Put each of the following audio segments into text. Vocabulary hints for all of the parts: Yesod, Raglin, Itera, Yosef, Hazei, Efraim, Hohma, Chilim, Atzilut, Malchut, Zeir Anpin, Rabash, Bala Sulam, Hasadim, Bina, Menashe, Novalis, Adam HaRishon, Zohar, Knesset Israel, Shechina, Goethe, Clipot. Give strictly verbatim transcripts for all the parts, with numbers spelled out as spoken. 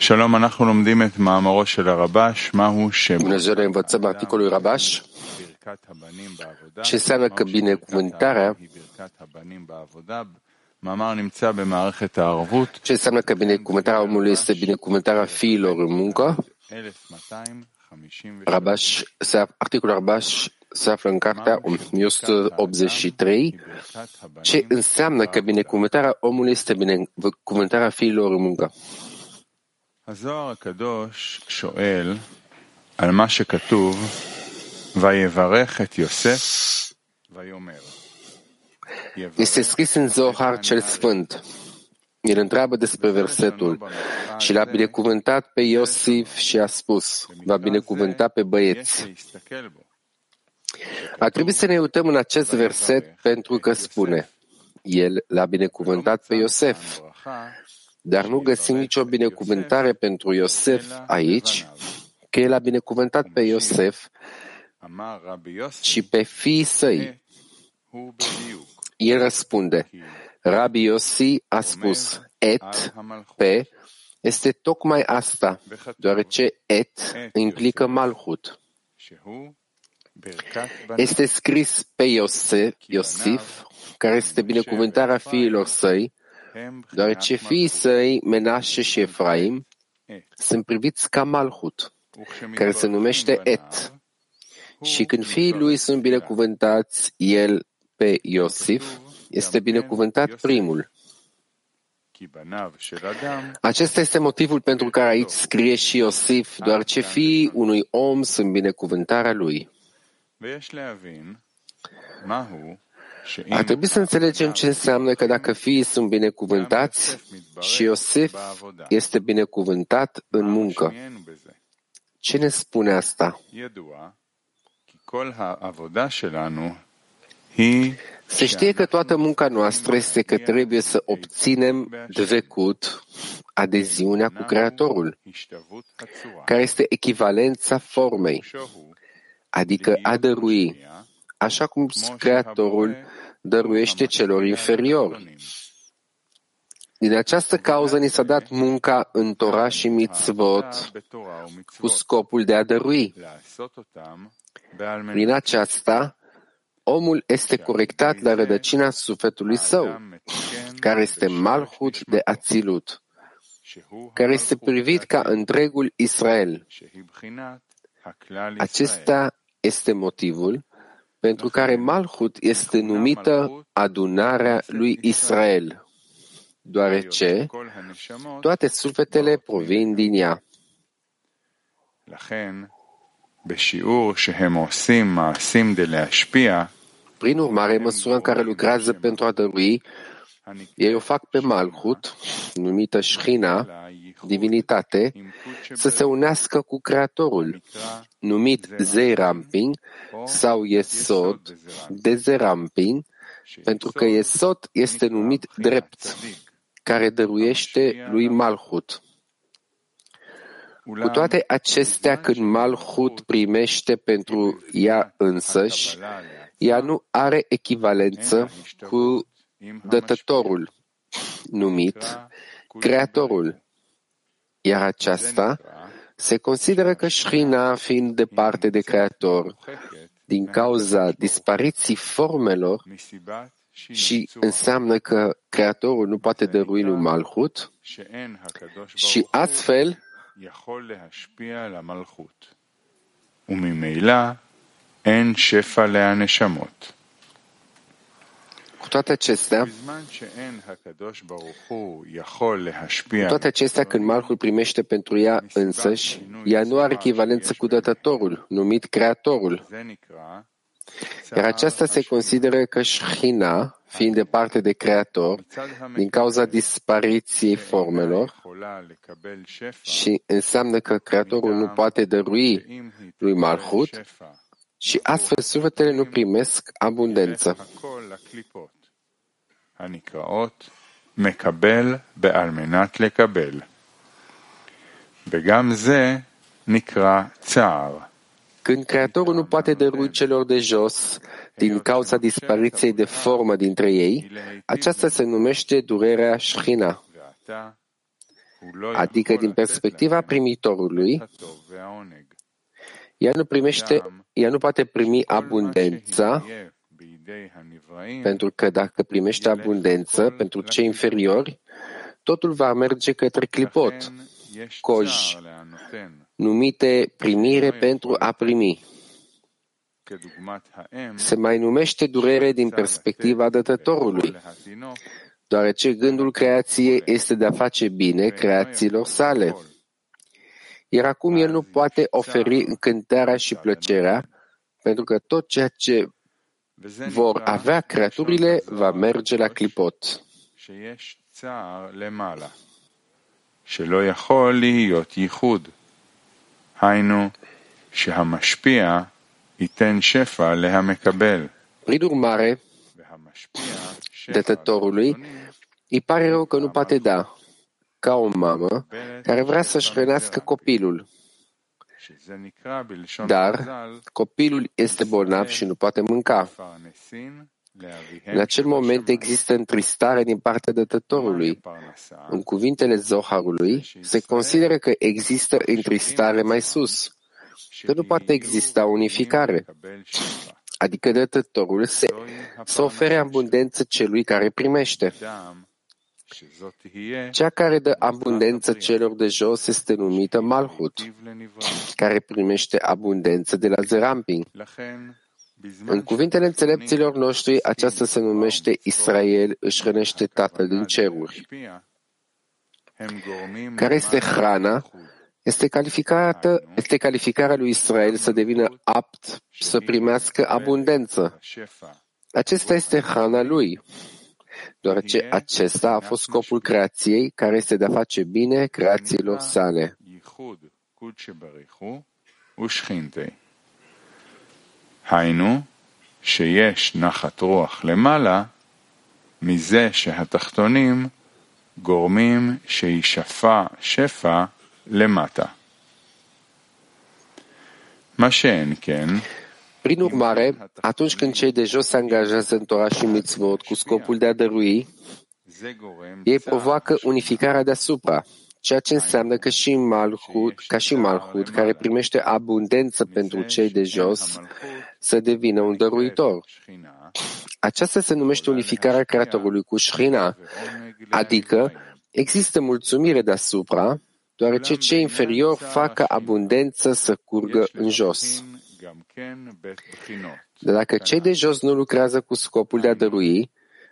Shalom, אנחנו לומדים את מאמרו של הרבש, מהו שם. Bună ziua, învățăm articolul Rabash, ce înseamnă că binecuvântarea, ce înseamnă că binecuvântarea omului este binecuvântarea fiilor în muncă. Rabash, articolul Rabash se află în cartea o mie o sută optzeci și trei, ce înseamnă că binecuvântarea omului este binecuvântarea fiilor în muncă. Zohar Kadosh shoel al ma shekatuv vayevarech et Yosef vayomer. Este scris în Zohar cel Sfânt. El întreabă despre versetul și l-a binecuvântat pe Iosif și a spus: va binecuvânta pe băieți. A trebuit să ne uităm în acest verset pentru că spune: el l-a binecuvântat pe Iosef. Dar nu găsim nicio binecuvântare pentru Iosef aici, că el a binecuvântat pe Iosef și pe fiii săi. El răspunde, Rabbi Yossi a spus, et, pe, este tocmai asta, deoarece et implică Malchut. Este scris pe Iosef, Iosif, care este binecuvântarea fiilor săi, deoarece fiii săi, Menashe și Efraim, sunt priviți ca Malchut, care se numește Et. Și când fiii lui sunt binecuvântați, el, pe Iosif, este binecuvântat primul. Acesta este motivul pentru care aici scrie și Iosif, deoarece fiii unui om sunt binecuvântarea lui. Ar trebui să înțelegem ce înseamnă că dacă fiii sunt binecuvântați și Iosif este binecuvântat în muncă. Ce ne spune asta? Se știe că toată munca noastră este că trebuie să obținem dvecut, adeziunea cu Creatorul, care este echivalența formei, adică a dărui, așa cum Creatorul dăruiește celor inferiori. Din această cauză ni s-a dat munca în Torah și mitzvot cu scopul de a dărui. Prin aceasta, omul este corectat la rădăcina sufletului său, care este Malchut de Atzilut, care este privit ca întregul Israel. Acesta este motivul pentru care Malchut este numită adunarea lui Israel, deoarece toate sufletele provin din ea. Prin urmare, măsura în care lucrează pentru a dărui, ei o fac pe Malchut, numită Shechina, divinitate, să se unească cu Creatorul, numit Zeir Anpin sau Yesod de Zeir Anpin, pentru că Yesod este numit drept, care dăruiește lui Malchut. Cu toate acestea, când Malchut primește pentru ea însăși, ea nu are echivalență cu Dătătorul, numit Creatorul, iar aceasta se consideră că Shechina, fiind departe de Creator, din cauza dispariției formelor, și înseamnă că Creatorul nu poate dărui lui Malchut, și astfel Cu toate acestea, cu toate acestea, când Malchut primește pentru ea însăși, ea nu are echivalență cu Dătătorul, numit Creatorul. Iar aceasta se consideră că Shechina, fiind departe de Creator, din cauza dispariției formelor, și înseamnă că Creatorul nu poate dărui lui Malchut, și astfel sufletele nu primesc abundență. Când Creatorul nu poate dărui celor de jos, din cauza dispariției de formă dintre ei, aceasta se numește durerea Shechina. adică din perspectiva primitorului, ea nu primește, ea nu poate primi abundența, pentru că dacă primește abundență pentru cei inferiori, totul va merge către clipot, coj, numite primire pentru a primi. Se mai numește durere din perspectiva dătătorului, deoarece gândul creației este de a face bine creațiilor sale. Iar acum el nu poate oferi încântarea și plăcerea, pentru că tot ceea ce vor avea creaturile va merge la clipot. Prin urmare, dătătorului îi pare rău că nu poate da, ca o mamă care vrea să-și hrănească copilul. Dar copilul este bolnav și nu poate mânca. În acel moment există întristare din partea dătătorului. În cuvintele Zoharului se consideră că există întristare mai sus, că nu poate exista unificare. Adică dătătorul se, se ofere abundență celui care primește. Cea care dă abundență celor de jos este numită Malchut, care primește abundență de la Zeir Anpin. În cuvintele înțelepților noștri, aceasta se numește Israel își hrănește Tatăl din ceruri. Care este hrana? Este, calificată, este calificarea lui Israel să devină apt să primească abundență. Acesta este hrana lui, deoarece acesta a fost scopul creației, care este de a face bine creațiilor sale. Hainu, sheyesh nachat ruach lemala, mize shehatachtonim gormim sheishafa shefa lemata. Mashen ken. Prin urmare, atunci când cei de jos se angajează în Torah și mitzvot cu scopul de a dărui, ei provoacă unificarea deasupra, ceea ce înseamnă că și Malchut, ca și Malchut, care primește abundență pentru cei de jos, să devină un dăruitor. Aceasta se numește unificarea Creatorului cu Shechina, adică există mulțumire deasupra, deoarece cei inferiori fac abundență să curgă în jos. Dacă cei de jos nu lucrează cu scopul de a dărui,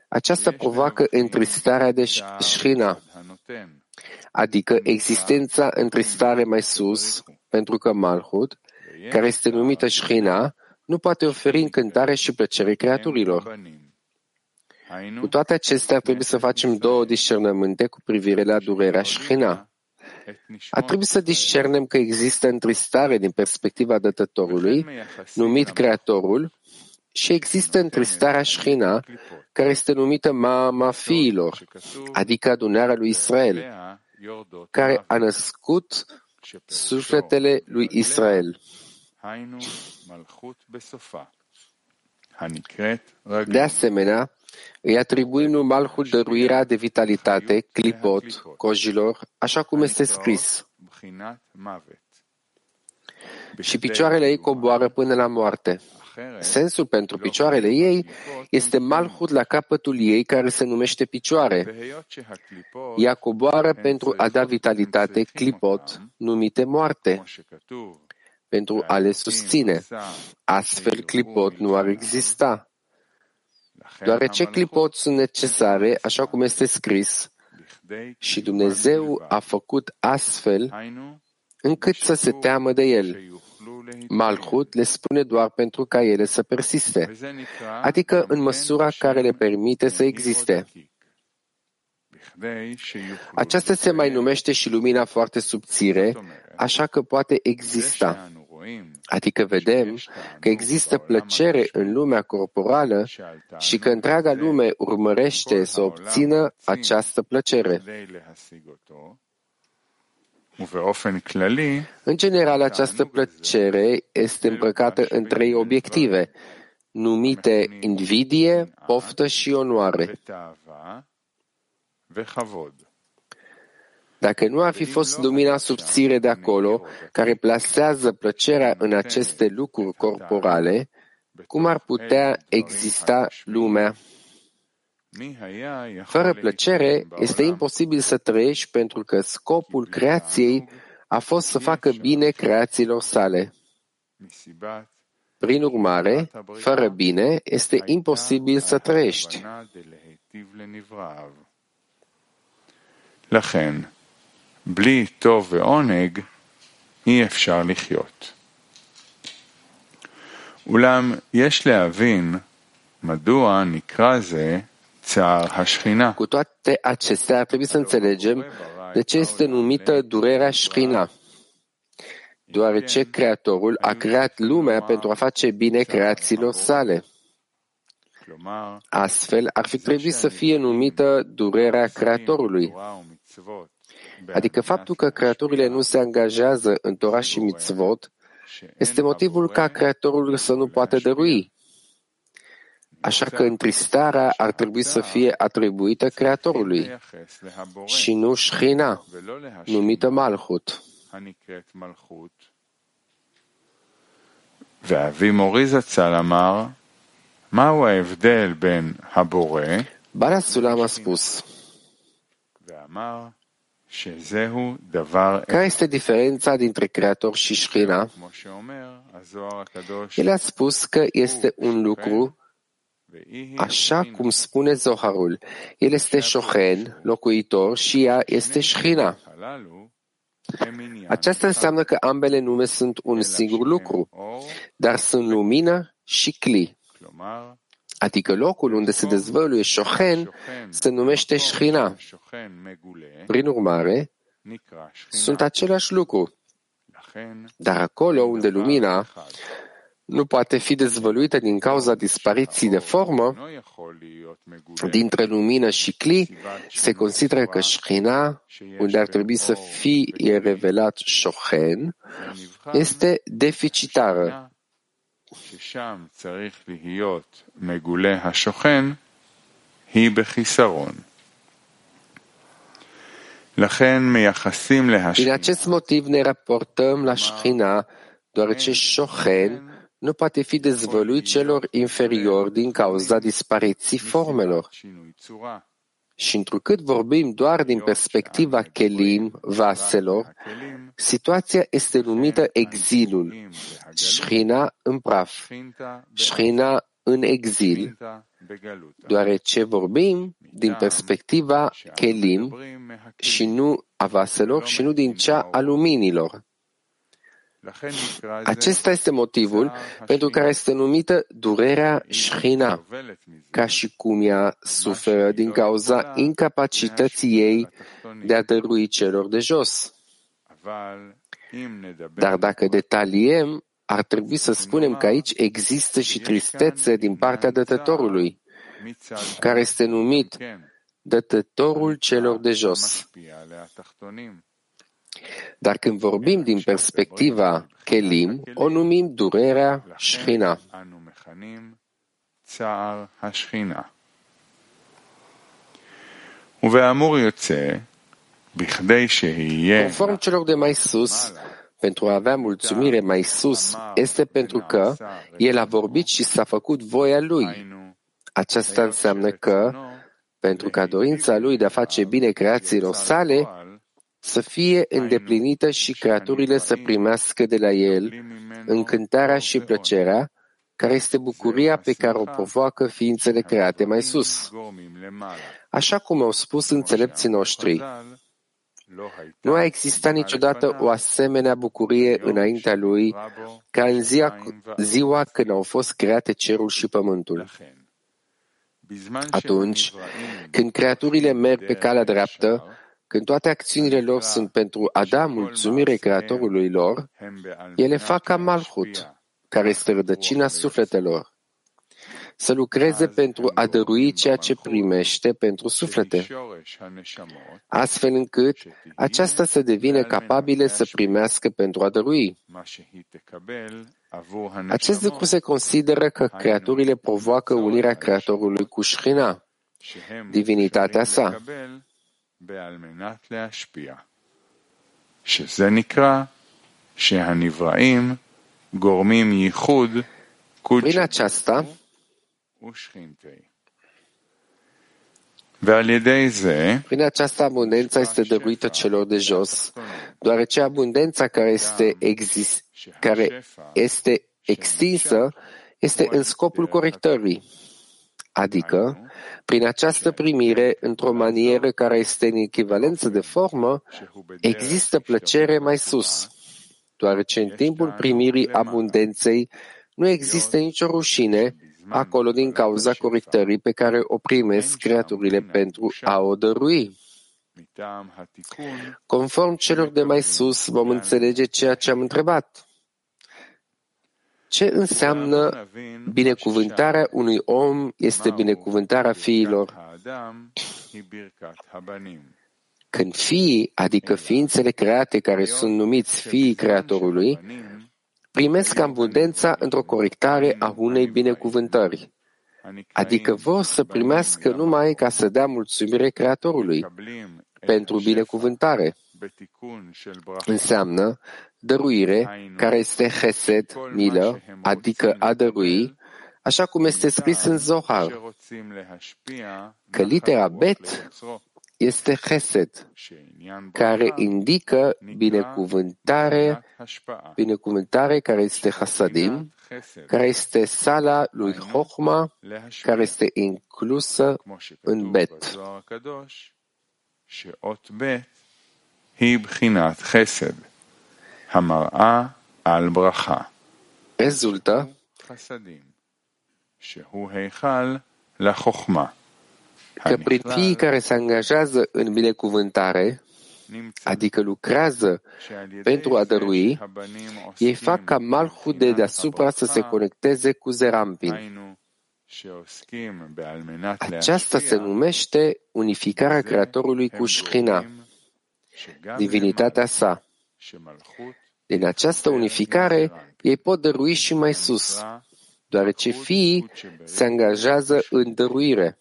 aceasta provoacă întristarea de Shechina, adică existența întristare mai sus, pentru că Malchut, care este numită Shechina, nu poate oferi încântare și plăcere creaturilor. Cu toate acestea, trebuie să facem două discernământe cu privire la durerea Shechina. A trebuit să discernem că există întristare din perspectiva dătătorului, numit Creatorul, și există întristarea Shechina, care este numită mama fiilor, adică adunarea lui Israel, care a născut sufletele lui Israel. De asemenea, îi atribuim lui Malchut dăruirea de vitalitate, clipot, cojilor, așa cum este scris. Și picioarele ei coboară până la moarte. Sensul pentru picioarele ei este Malchut la capătul ei, care se numește picioare. Ea coboară pentru a da vitalitate, clipot, numite moarte, pentru a le susține. Astfel, clipot nu ar exista. Deoarece clipot sunt necesare, așa cum este scris, și Dumnezeu a făcut astfel încât să se teamă de el. Malchut le spune doar pentru ca ele să persiste, adică în măsura care le permite să existe. Aceasta se mai numește și lumina foarte subțire, așa că poate exista. Adică vedem că există plăcere în lumea corporală și că întreaga lume urmărește să obțină această plăcere. În general, această plăcere este îmbrăcată în trei obiective, numite invidie, poftă și onoare. Dacă nu ar fi fost lumina subțire de acolo, care plasează plăcerea în aceste lucruri corporale, cum ar putea exista lumea? Fără plăcere, este imposibil să trăiești, pentru că scopul creației a fost să facă bine creațiilor sale. Prin urmare, fără bine, este imposibil să trăiești. Lachen, bli tov ve'oneg, ei efshar lichyot. Ulam, yesh le'avin, madua nikra ze tsar hashchina. Cu toate acestea, trebuie să înțelegem de ce este numită durerea Shechina, deoarece Creatorul a creat lumea pentru a face bine creațiilor sale. Astfel, ar fi trebuit să fie numită durerea Creatorului. Adică faptul că creaturile nu se angajează în Torah și mitzvot este motivul ca Creatorul să nu poată dărui. Așa că întristarea ar trebui să fie atribuită Creatorului și nu Shechina, numită Malchut. Ve'avi Mori Zatzal amar, ma'u ha'avdel ben habore? Bala Sulam a spus, care este diferența dintre Creator și Shechina? El a spus că este un lucru, așa cum spune Zoharul. El este Shohen, locuitor, și ea este Shechina. Aceasta înseamnă că ambele nume sunt un singur lucru, dar sunt lumină și cli. Adică locul unde se dezvăluie Shohen se numește Shechina. Prin urmare, sunt același lucru. Dar acolo unde lumina nu poate fi dezvăluită din cauza dispariției de formă dintre lumină și cli, se consideră că Shechina, unde ar trebui să fie revelat Shohen, este deficitară. Din acest motiv ne raportăm la Shechina, deoarece Shohen nu poate fi dezvăluit celor inferiori din cauza dispariției formelor. Și întrucât vorbim doar din perspectiva Chelim, vaselor, situația este numită exilul, Shechina în praf, Shechina în exil, deoarece vorbim din perspectiva Chelim și nu a vaselor și nu din cea a luminilor. Acesta este motivul pentru care este numită durerea Shechina, ca și cum ea suferă din cauza incapacității ei de a dărui celor de jos. Dar dacă detaliem, ar trebui să spunem că aici există și tristețe din partea dătătorului, care este numit dătătorul celor de jos. Dar când vorbim din perspectiva Chelim, o numim durerea Shechina. Conform celor de mai sus, pentru a avea mulțumire mai sus, este pentru că el a vorbit și s-a făcut voia lui. Aceasta înseamnă că, pentru ca dorința lui de a face bine creațiilor sale să fie îndeplinită și creaturile să primească de la el încântarea și plăcerea, care este bucuria pe care o provoacă ființele create mai sus. Așa cum au spus înțelepții noștri, nu a existat niciodată o asemenea bucurie înaintea lui ca în ziua, ziua când au fost create cerul și pământul. Atunci, când creaturile merg pe calea dreaptă, când toate acțiunile lor sunt pentru a da mulțumire Creatorului lor, ele fac ca Malchut, care este rădăcina sufletelor, să lucreze pentru a dărui ceea ce primește pentru suflete, astfel încât aceasta să devină capabilă să primească pentru a dărui. Acest lucru se consideră că creaturile provoacă unirea Creatorului cu Shechina, divinitatea sa. ועל מנת להשפיע, שזה נקרא שהנבראים גורמים ייחוד קודשו ושכינתו. Prin această abundență este dăruită celor de jos, deoarece abundența care este, exist, care este extinsă este în scopul corectării, adică prin această primire, într-o manieră care este în echivalență de formă, există plăcere mai sus, deoarece în timpul primirii abundenței nu există nicio rușine, acolo din cauza corectării pe care o primesc creaturile pentru a o dărui. Conform celor de mai sus, vom înțelege ceea ce am întrebat. Ce înseamnă binecuvântarea unui om este binecuvântarea fiilor? Când fiii, adică ființele create care sunt numiți fiii Creatorului, primesc abundența într-o corectare a unei binecuvântări, adică vor să primească numai ca să dea mulțumire Creatorului pentru binecuvântare. Înseamnă dăruire, care este chesed, milă, adică a dărui, așa cum este scris în Zohar, că litera bet este chesed, care indică binecuvântare, binecuvântare care este hasadim, care este sala lui Hohma, care este inclusă în bet. Rezultă că prin fiii care se angajează în binecuvântare, adică lucrează pentru a dărui, ei fac ca Malchut de deasupra să se conecteze cu Zeir Anpin. Aceasta se numește unificarea Creatorului cu Shechina, divinitatea sa. Din această unificare, ei pot dărui și mai sus, deoarece fiii se angajează în dăruire.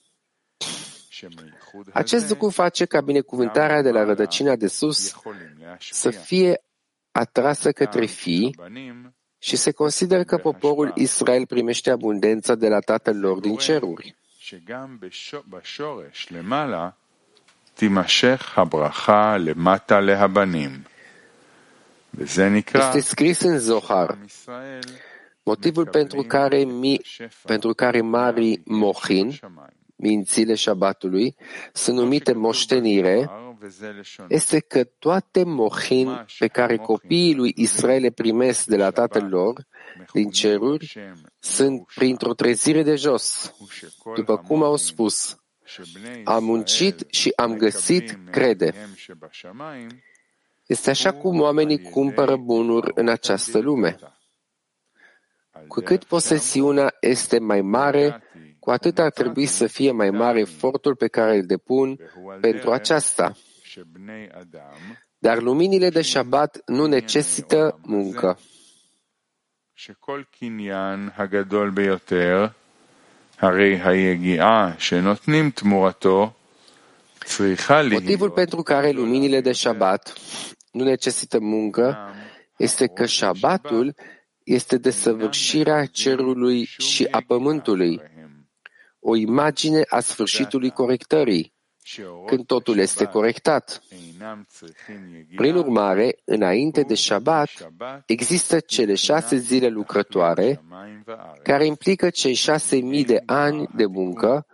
Acest lucru face ca binecuvântarea de la rădăcina de sus să fie atrasă către fii și se consideră că poporul Israel primește abundența de la Tatăl lor din ceruri. Este scris în Zohar, motivul pentru care, mi, pentru care marii mohin, mințile șabatului, sunt numite moștenire, este că toate mohin pe care copiii lui Israel le primesc de la tatăl lor, din ceruri, sunt printr-o trezire de jos, după cum au spus, am muncit și am găsit, crede. Este așa cum oamenii cumpără bunuri în această lume. Cu cât posesiunea este mai mare, cu atât ar trebui să fie mai mare efortul pe care îl depun pentru aceasta. Dar luminile de șabat nu necesită muncă. Motivul pentru care luminile de șabat nu necesită muncă este că șabatul este desăvârșirea cerului și a pământului, o imagine a sfârșitului corectării, când totul este corectat. Prin urmare, înainte de șabat, există cele șase zile lucrătoare, care implică cei șase mii de ani de muncă,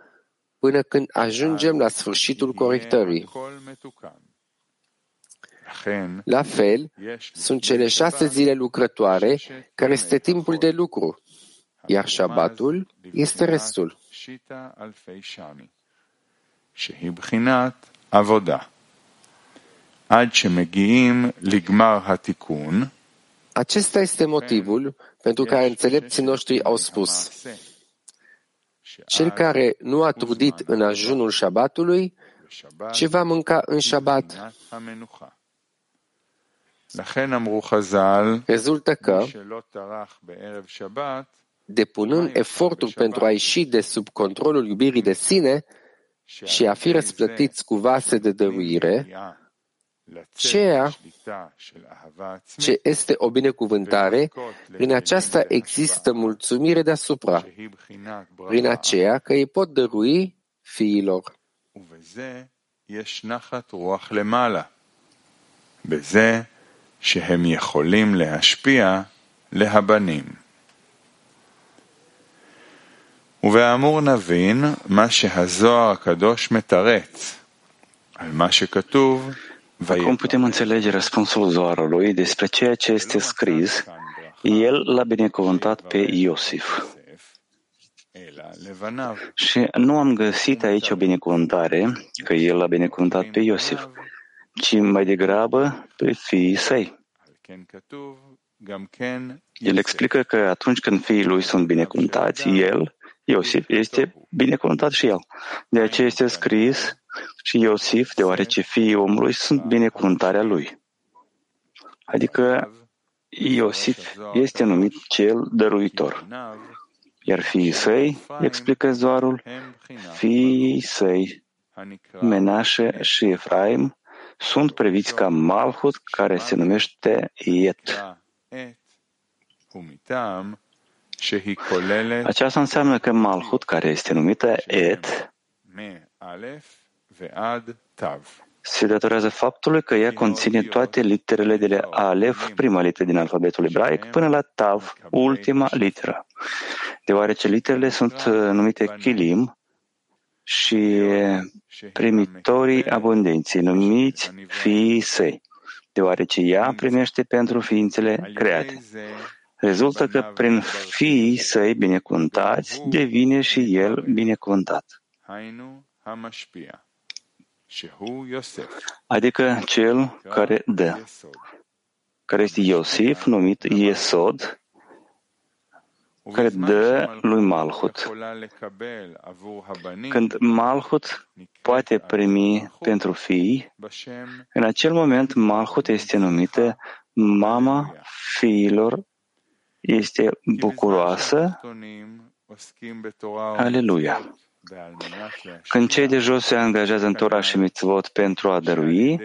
până când ajungem la sfârșitul corectării. La fel, sunt cele șase zile lucrătoare, care este timpul de lucru, iar șabatul este restul. Acesta este motivul pentru care înțelepții noștri au spus: cel care nu a trudit în ajunul șabatului, ce va mânca în șabat? Rezultă că depunând efortul pentru a ieși de sub controlul iubirii de sine, și a fi răsplătiți cu vase de dăruire, ceea ce este o binecuvântare, prin aceasta există mulțumire deasupra, prin aceea că îi pot dărui fiilor. שהם יכולים להשפיע להבנים. ובאמור נבין מה שהזוהר הקדוש מתרץ על מה שכתוב. Acum putem înțelege răspunsul Zoharului despre ceea ce este scris. El l-a binecuvântat pe Iosif. Și nu am găsit aici o binecuvântare, că el l-a binecuvântat pe Iosif, ci mai degrabă pe fiii săi. El explică că atunci când fiii lui sunt binecuvântați, el, Iosif, este binecuvântat și el. De aceea este scris și Iosif, deoarece fiii omului sunt binecuvântarea lui. Adică Iosif este numit cel dăruitor. Iar fiii săi, explică Zoharul, fiii săi, Menashe și Efraim, sunt priviți ca Malchut, care se numește Yet. Aceasta înseamnă că Malchut, care este numită Et, se datorează faptului că ea conține toate literele de la Alef, prima literă din alfabetul ebraic, până la Tav, ultima literă. Deoarece literele sunt numite Chilim, și primitorii abundenții, numiți fiii săi, deoarece ea primește pentru ființele create. Rezultă că prin fiii săi binecuvântați devine și el binecuvântat. Adică cel care dă, care este Iosif, numit Yesod, care dă lui Malchut. Când Malchut poate primi pentru fii, în acel moment Malchut este numită mama fiilor, este bucuroasă, aleluia. Când cei de jos se angajează în Torah și mitzvot pentru a dărui,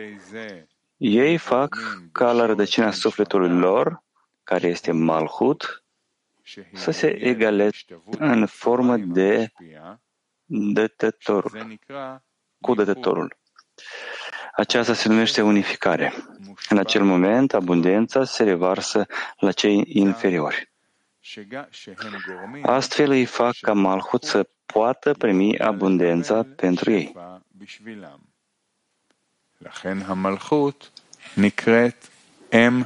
ei fac ca la rădăcina sufletului lor, care este Malchut, să se egaleze în formă de dătătorul, cu dătătorul. Aceasta se numește unificare. În acel moment, abundența se revarsă la cei inferiori. Astfel îi fac ca Malchut să poată primi abundența pentru ei.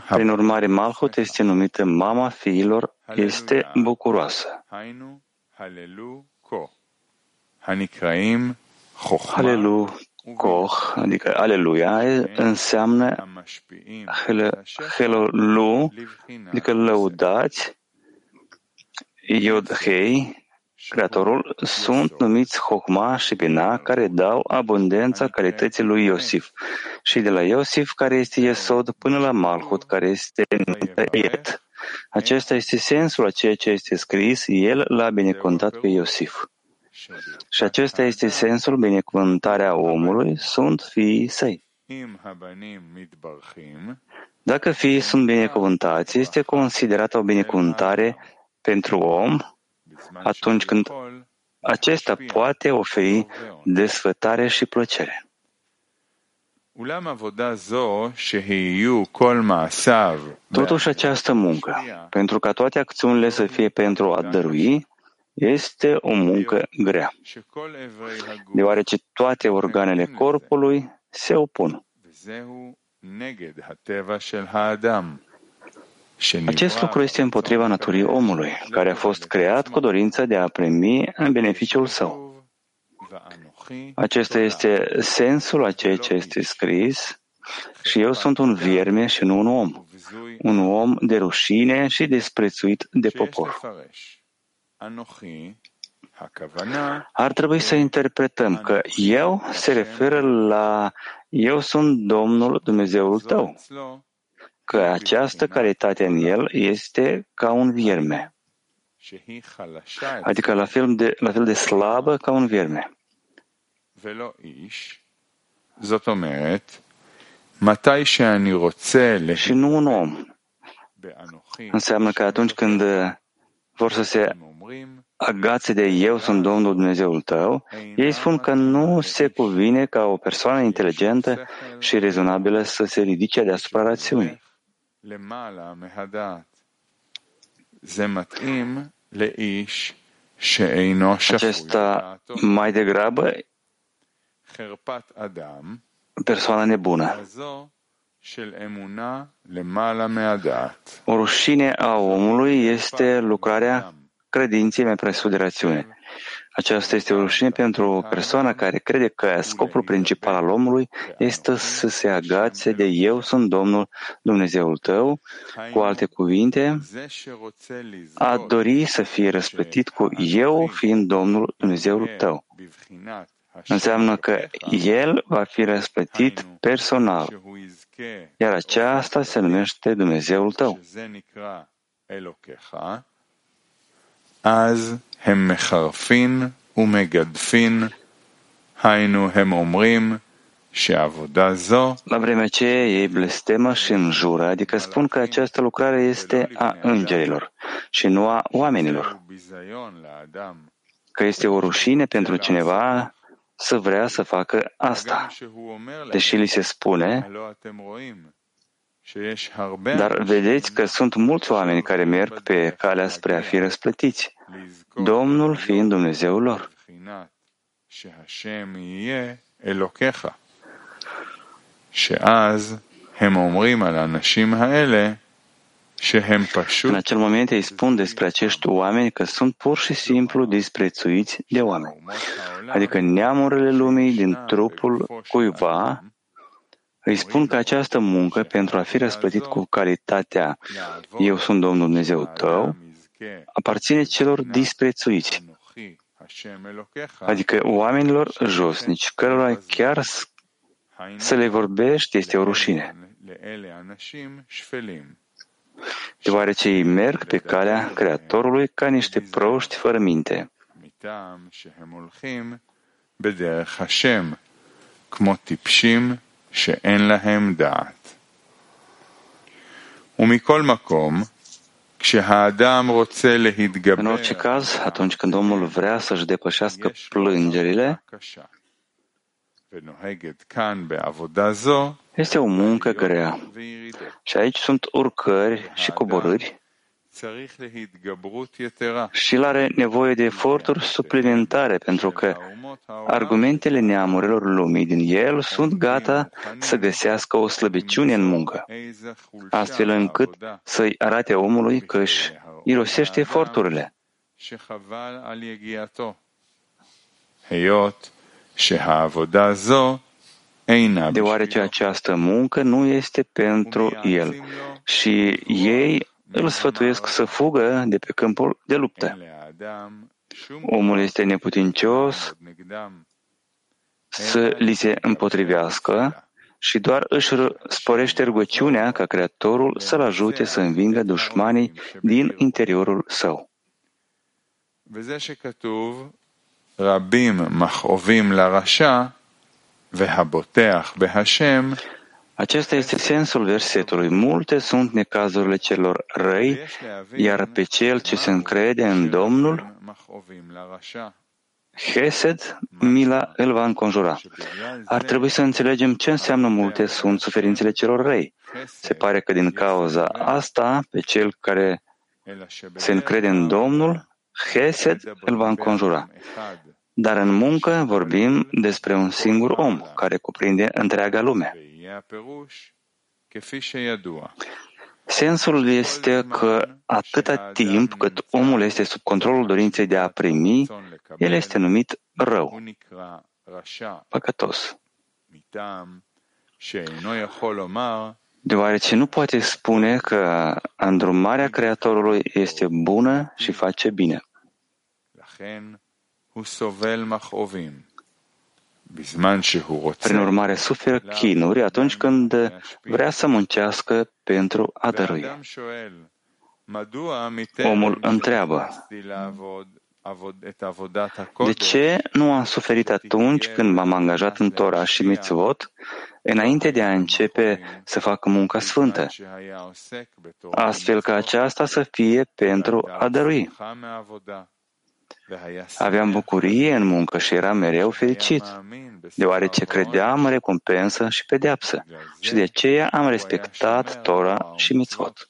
Prin urmare, Malchut este numită mama fiilor, este bucuroasă. Halelu koch, adică aleluia, înseamnă helelu, adică lăudați, Yod-Hei, Creatorul, sunt numiți Hohma și Bina, care dau abundența calității lui Iosif. Și de la Iosif, care este Yesod, până la Malchut, care este Yet. Acesta este sensul a ceea ce este scris, el l-a binecuvântat pe Iosif. Și acesta este sensul, binecuvântarea omului, sunt fiii săi. Dacă fiii sunt binecuvântați, este considerată o binecuvântare pentru om, atunci când acesta poate oferi desfătare și plăcere. Totuși această muncă, pentru ca toate acțiunile să fie pentru a dărui, este o muncă grea, deoarece toate organele corpului se opun. Acest lucru este împotriva naturii omului, care a fost creat cu dorința de a primi în beneficiul său. Acesta este sensul a ceea ce este scris și eu sunt un vierme și nu un om, un om de rușine și desprețuit de popor. Ar trebui să interpretăm că eu se referă la eu sunt Domnul Dumnezeul tău, că această calitate în el este ca un vierme, adică la fel de, la fel de slabă ca un vierme. ולא איש, זאת אומרת, מתי שאני רוצה לשינון. Înseamnă că atunci când vor să se agațe de eu sunt Domnul Dumnezeul tău, ei spun că nu se cuvine ca o persoană inteligentă și rezonabilă să se ridice deasupra rațiunii. Acesta mai degrabă persoana nebună. O rușine a omului este lucrarea credinței mai presus de rațiune. Aceasta este o rușine pentru o persoană care crede că scopul principal al omului este să se agațe de eu sunt Domnul Dumnezeul tău, cu alte cuvinte, a dori să fie răsplătit cu eu fiind Domnul Dumnezeul tău. Înseamnă că el va fi răsplătit personal, iar aceasta se numește Dumnezeul tău. אז הם מחרפין ומגדפין, היינו הם אומרים שעבודה זו. La vreme ce ei blestemă și înjură, adică spun că această lucrare este a îngerilor și nu a oamenilor, că este o rușine pentru cineva să vrea să facă asta, deși li se spune, dar vedeți că sunt mulți oameni care merg pe calea spre a fi răsplătiți, Domnul fiind Dumnezeul lor. În acel moment ei spun despre acești oameni că sunt pur și simplu disprețuiți de oameni, adică neamurile lumii din trupul cuiva. Îi spun că această muncă, pentru a fi răsplătit cu calitatea eu sunt Domnul Dumnezeu tău, aparține celor disprețuiți, adică oamenilor josnici, cărora chiar să le vorbești este o rușine, deoarece ei merg pe calea Creatorului ca niște proști fără minte. שאין להם דעת. ומכל מקום, כשהאדם רוצה להתגבר, în orice caz, atunci când omul vrea să-și depășească plângerile, este o muncă grea. Și aici sunt urcări și coborâri și el are nevoie de eforturi suplimentare, pentru că argumentele neamurilor lumii din el sunt gata să găsească o slăbiciune în muncă, astfel încât să-i arate omului că își irosește eforturile. Deoarece această muncă nu este pentru el și ei îl sfătuiesc să fugă de pe câmpul de luptă. Omul este neputincios să li se împotrivească și doar își sporește rugăciunea ca Creatorul să-l ajute să învingă dușmanii din interiorul său. Acesta este sensul versetului. Multe sunt necazurile celor răi, iar pe cel ce se încrede în Domnul, Hesed, mila îl va înconjura. Ar trebui să înțelegem ce înseamnă multe sunt suferințele celor răi. Se pare că din cauza asta, pe cel care se încrede în Domnul, Hesed îl va înconjura. Dar în muncă vorbim despre un singur om care cuprinde întreaga lume. Sensul este că atâta timp cât omul este sub controlul dorinței de a primi, el este numit rău, păcătos, deoarece nu poate spune că îndrumarea Creatorului este bună și face bine. Prin urmare, suferă chinuri atunci când vrea să muncească pentru a dărui. Omul întreabă, De ce nu am suferit atunci când m-am angajat în Tora și mitzvot, înainte de a începe să fac munca sfântă, astfel că aceasta să fie pentru a dărui? Aveam bucurie în muncă și eram mereu fericit, deoarece credeam în recompensă și pedeapsă, și de aceea am respectat Tora și mitzvot.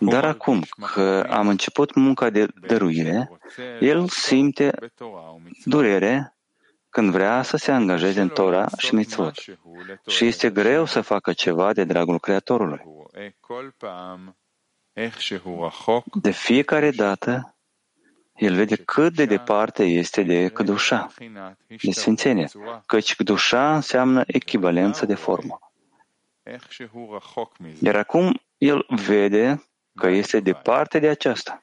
Dar acum că am început munca de dăruire, el simte durere când vrea să se angajeze în Tora și mitzvot. Și este greu să facă ceva de dragul Creatorului. De fiecare dată, el vede cât de departe este de Kedușa, de sfințenie, căci Kedușa înseamnă echivalență de formă. Iar acum el vede că este departe de aceasta.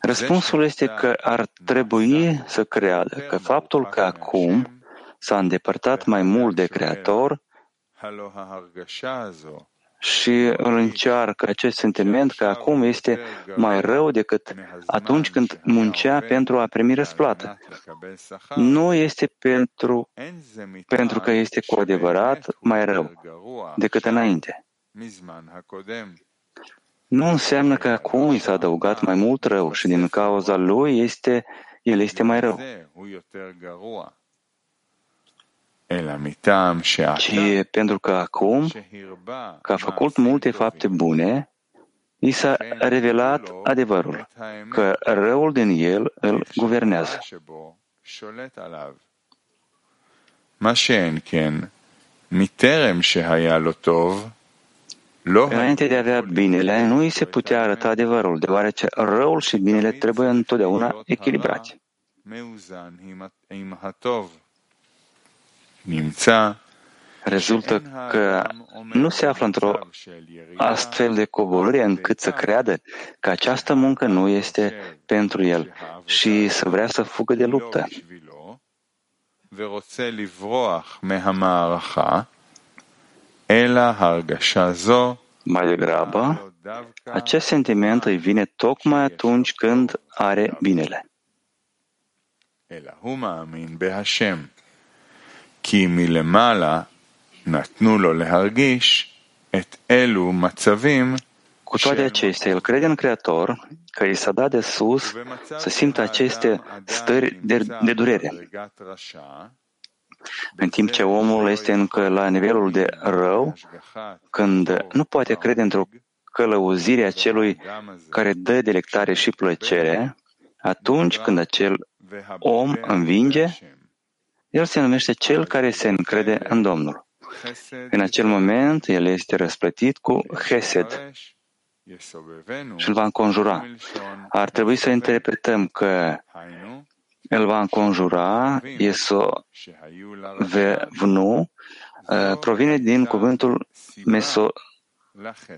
Răspunsul este că ar trebui să creadă că faptul că acum s-a îndepărtat mai mult de Creator și îl încearcă acest sentiment că acum este mai rău decât atunci când muncea pentru a primi răsplată. Nu este pentru, pentru că este cu adevărat mai rău decât înainte. Nu înseamnă că acum i s-a adăugat mai mult rău și din cauza lui este, el este mai rău. Și pentru că acum, că a făcut multe fapte bune, i s-a revelat adevărul, că răul din el îl guvernează. Înainte de a avea binele, nu i se putea arăta adevărul, deoarece răul și binele trebuie întotdeauna echilibrate. Rezultă că nu se află într-o astfel de coborâre încât să creadă că această muncă nu este pentru el și să vrea să fugă de luptă. Mai degrabă, acest sentiment îi vine tocmai atunci când are binele. כי מלמעלה נתנו לו להרגיש את אלו מצבים. Cu toate acestea, el crede în Creator că i s-a dat de sus să simtă aceste stări de, de durere. În timp ce omul este încă la nivelul de rău, când nu poate crede într-o călăuzire a celui care dă delectare și plăcere, atunci când acel om învinge, el se numește cel care se încrede în Domnul. În acel moment, el este răsplătit cu Hesed și îl va înconjura. Ar trebui să interpretăm că el va înconjura, Yesovevnu, provine din cuvântul meso,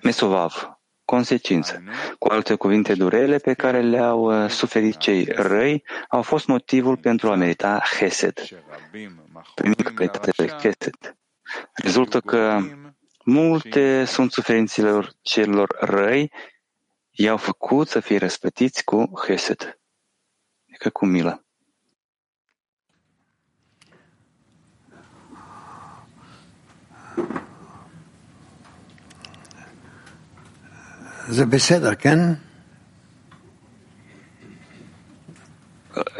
mesovav, consecință. Cu alte cuvinte, durele pe care le-au suferit cei răi au fost motivul pentru a merita Hesed, primind calitate de Hesed. Rezultă că multe sunt suferințelor celor răi, i-au făcut să fie răsplătiți cu Hesed, adică cu milă.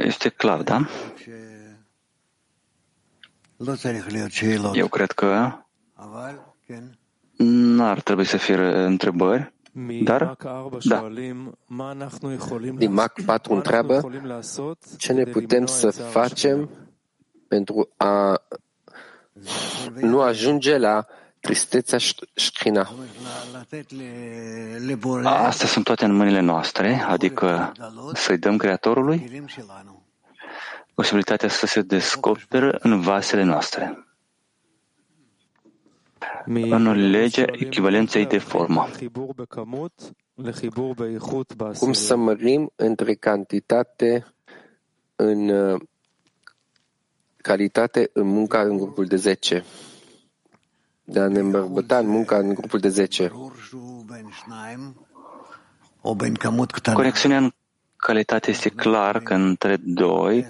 Este clar, da? Eu cred că nu ar trebui să fie întrebări, dar da. Din Mac patru întreabă ce ne putem să facem pentru a nu ajunge la tristețea Shechina. Astea sunt toate în mâinile noastre, adică să-i dăm Creatorului posibilitatea să se descoperă în vasele noastre, în legea echivalenței de formă. Cum să mărim între cantitate în calitate în munca în grupul de zece? Dar ne îmbărbătan munca în grupul de zece. Conexiunea în calitate este clar că între doi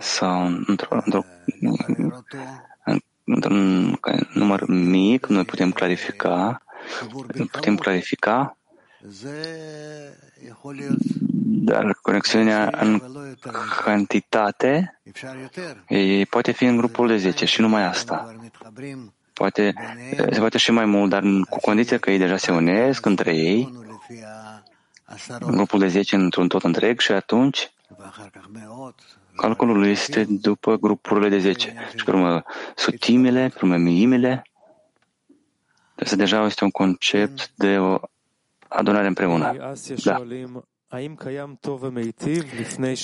sau într-o, într-o, într-un număr mic noi putem clarifica putem clarifica dar conexiunea în cantitate poate fi în grupul de zece și numai asta. Poate, se poate și mai mult, dar cu condiția că ei deja se unesc între ei, grupul de zece într-un tot întreg și atunci calculul este după grupurile de zece. Și pe urmă sutimile, pe urmă miimile. Asta deja este un concept de o adunare împreună. Da.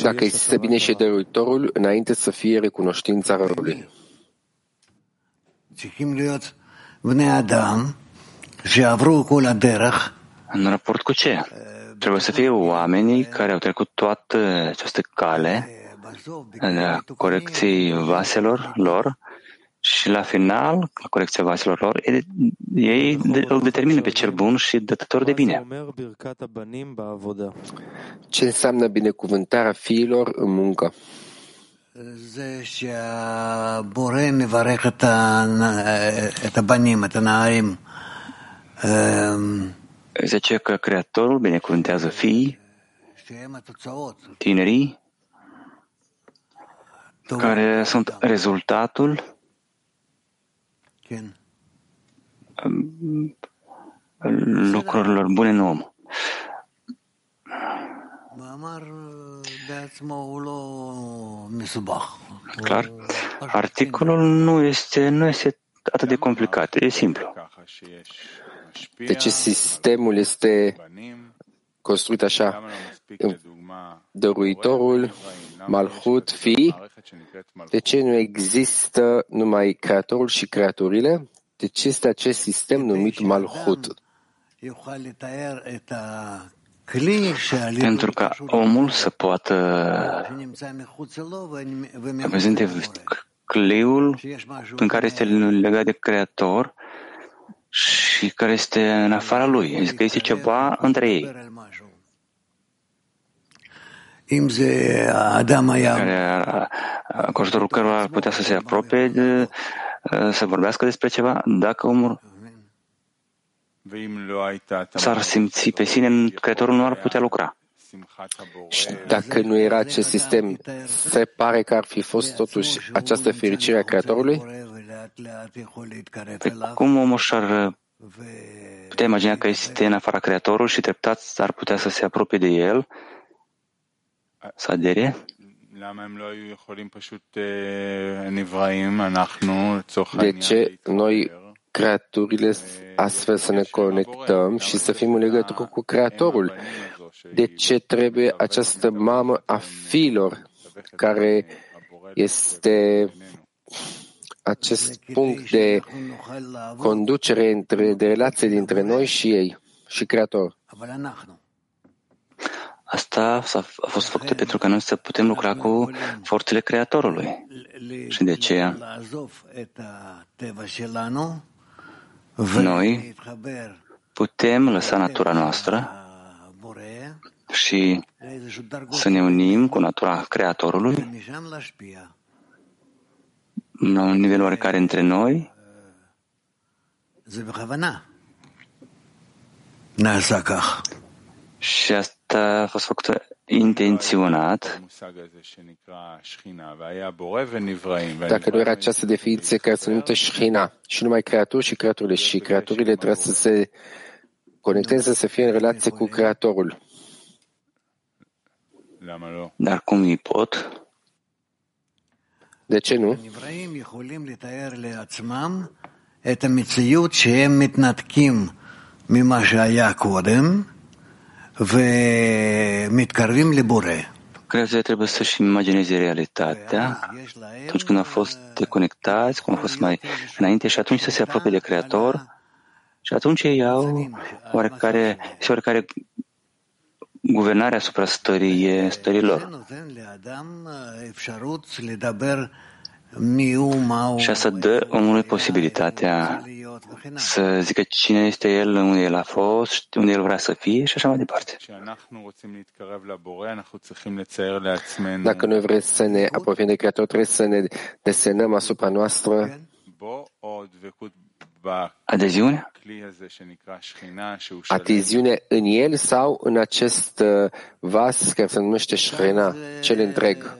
Dacă există bine și dăruitorul, înainte să fie recunoștința răului. În raport cu ce? Trebuie să fie oamenii care au trecut toată această cale la corecției vaselor lor și la final, la corecția vaselor lor, ei îl determină pe cel bun și dătător de bine. Ce înseamnă binecuvântarea fiilor în muncă? Zice că Creatorul binecuvântează fiii, tinerii, care sunt rezultatul lucrurilor bune în om. Clar, articolul nu este, nu este atât de complicat, e simplu. Deci sistemul este construit așa. Dăruitorul, Malchut, fi. De ce nu există numai Creatorul și creaturile? De ce este acest sistem numit Malchut? Pentru ca omul să poată prezinte cliul în care este legat de Creator și care este în afara lui. Adică este ceva între ei. Care, cu ajutorul căruia ar putea să se apropie, de, să vorbească despre ceva, dacă omul s-ar simți pe sine, Creatorul nu ar putea lucra. Și dacă nu era acest sistem, se pare că ar fi fost totuși această fericire a Creatorului? Pe cum omul și-ar putea imagina că este în afara Creatorului și treptat ar putea să se apropie de el, să adere? De ce noi creaturile astfel să ne conectăm și să fim în legătură cu Creatorul? De ce trebuie această mamă a fiilor, care este acest punct de conducere, între, de relație dintre noi și ei, și Creator? Asta a fost făcută pentru că noi să putem lucra cu forțele Creatorului. Și de aceea noi putem lăsa natura noastră și să ne unim cu natura Creatorului la un nivel oarecare între noi. Și asta a fost făcută intenționat. Dacă nu era această definiție care se numește Shechina, și numai Creatorul și creaturile, și creaturile trebuie să se conecteze, să fie în relație cu Creatorul. Dar cum îi pot? De ce nu? Creatorul trebuie să-și imagineze realitatea atunci când a fost deconectați, cum a fost mai înainte, și atunci să se apropie de Creator și atunci ei au oarecare, și oarecare guvernarea asupra stării, stării lor. și să dă omului posibilitatea să zică cine este el, unde el a fost, unde el vrea să fie și așa mai departe. Dacă noi vrem să ne apropiem de Creator, trebuie să ne desenăm asupra noastră adeziune? Adeziune în el sau în acest vas care se numește Shechina, cel întreg.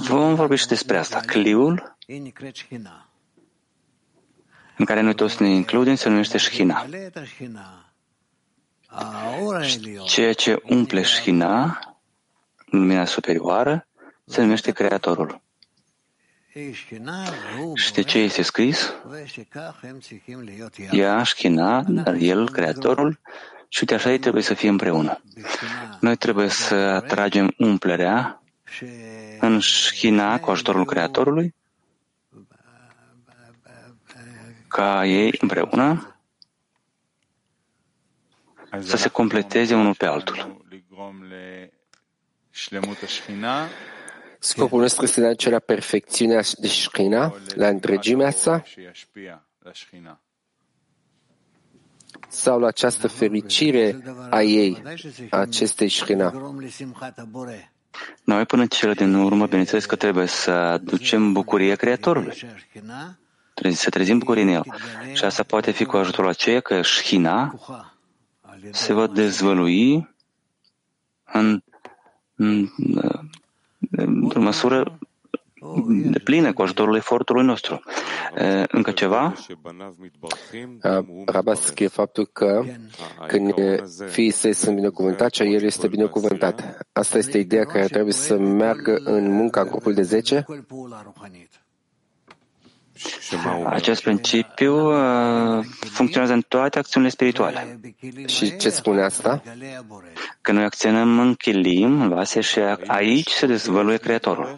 Vom vorbi și despre asta. Cliul în care noi toți ne includem se numește Shechina. Ceea ce umple Shechina, lumina superioară, se numește Creatorul. Și de ce este scris? Ea, Shechina, dar el, Creatorul, și uite așa ei trebuie să fie împreună. Noi trebuie să atragem umplerea în Shechina cu ajutorul Creatorului, ca ei împreună să se completeze unul pe altul. Scopul nostru este de a duce la perfecțiunea de Shechina, la întregimea sa, sau la această fericire a ei, a acestei Shechina. Noi, până cele din urmă, bineînțeles că trebuie să aducem bucuria Creatorului. Trebuie să trezim bucuria în el. Și asta poate fi cu ajutorul aceea că Shechina se va dezvălui în, în, într-o măsură de plină cu ajutorul efortului nostru. Încă ceva? Rabash scrie faptul că când fiii săi sunt binecuvântați, el este binecuvântat. Asta este ideea care trebuie să meargă în munca în grupul de zece. Acest principiu funcționează în toate acțiunile spirituale. Și ce spune asta? Că noi acționăm în Chilim, în vase, și aici se dezvăluie Creatorul.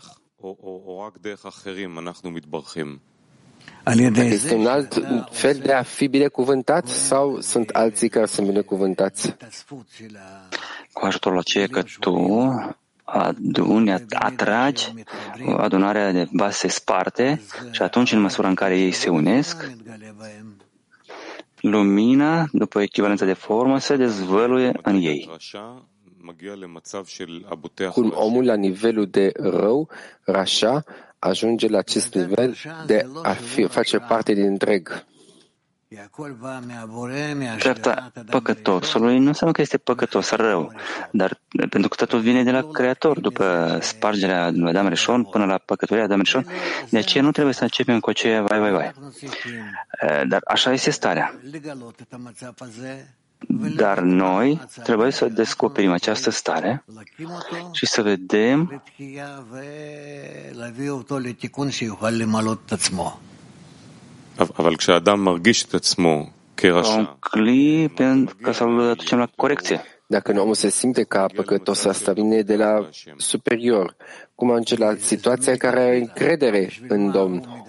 Este un alt fel de a fi binecuvântat sau sunt alții care sunt binecuvântați? Cu ajutorul aceea că tu aduni, atragi adunarea de vase sparte și atunci, în măsura în care ei se unesc, lumina, după echivalența de formă, se dezvăluie în ei. Cum omul la nivelul de rău, Rasha, ajunge la acest nivel de a fi, face parte din întreg. Treapta păcătosului nu înseamnă că este păcătos rău, dar pentru că totul vine de la Creator, după spargerea lui Adam HaRishon până la păcătoria Adam HaRishon, de aceea nu trebuie să începem cu aceea vai, vai, vai. Dar așa este starea. Dar noi trebuie să descoperim această stare și să vedem un clip ca să-l aducem la corecție. Dacă omul se simte ca păcătos, asta vine de la superior. Cum ajunge la situația care are încredere în Domnul?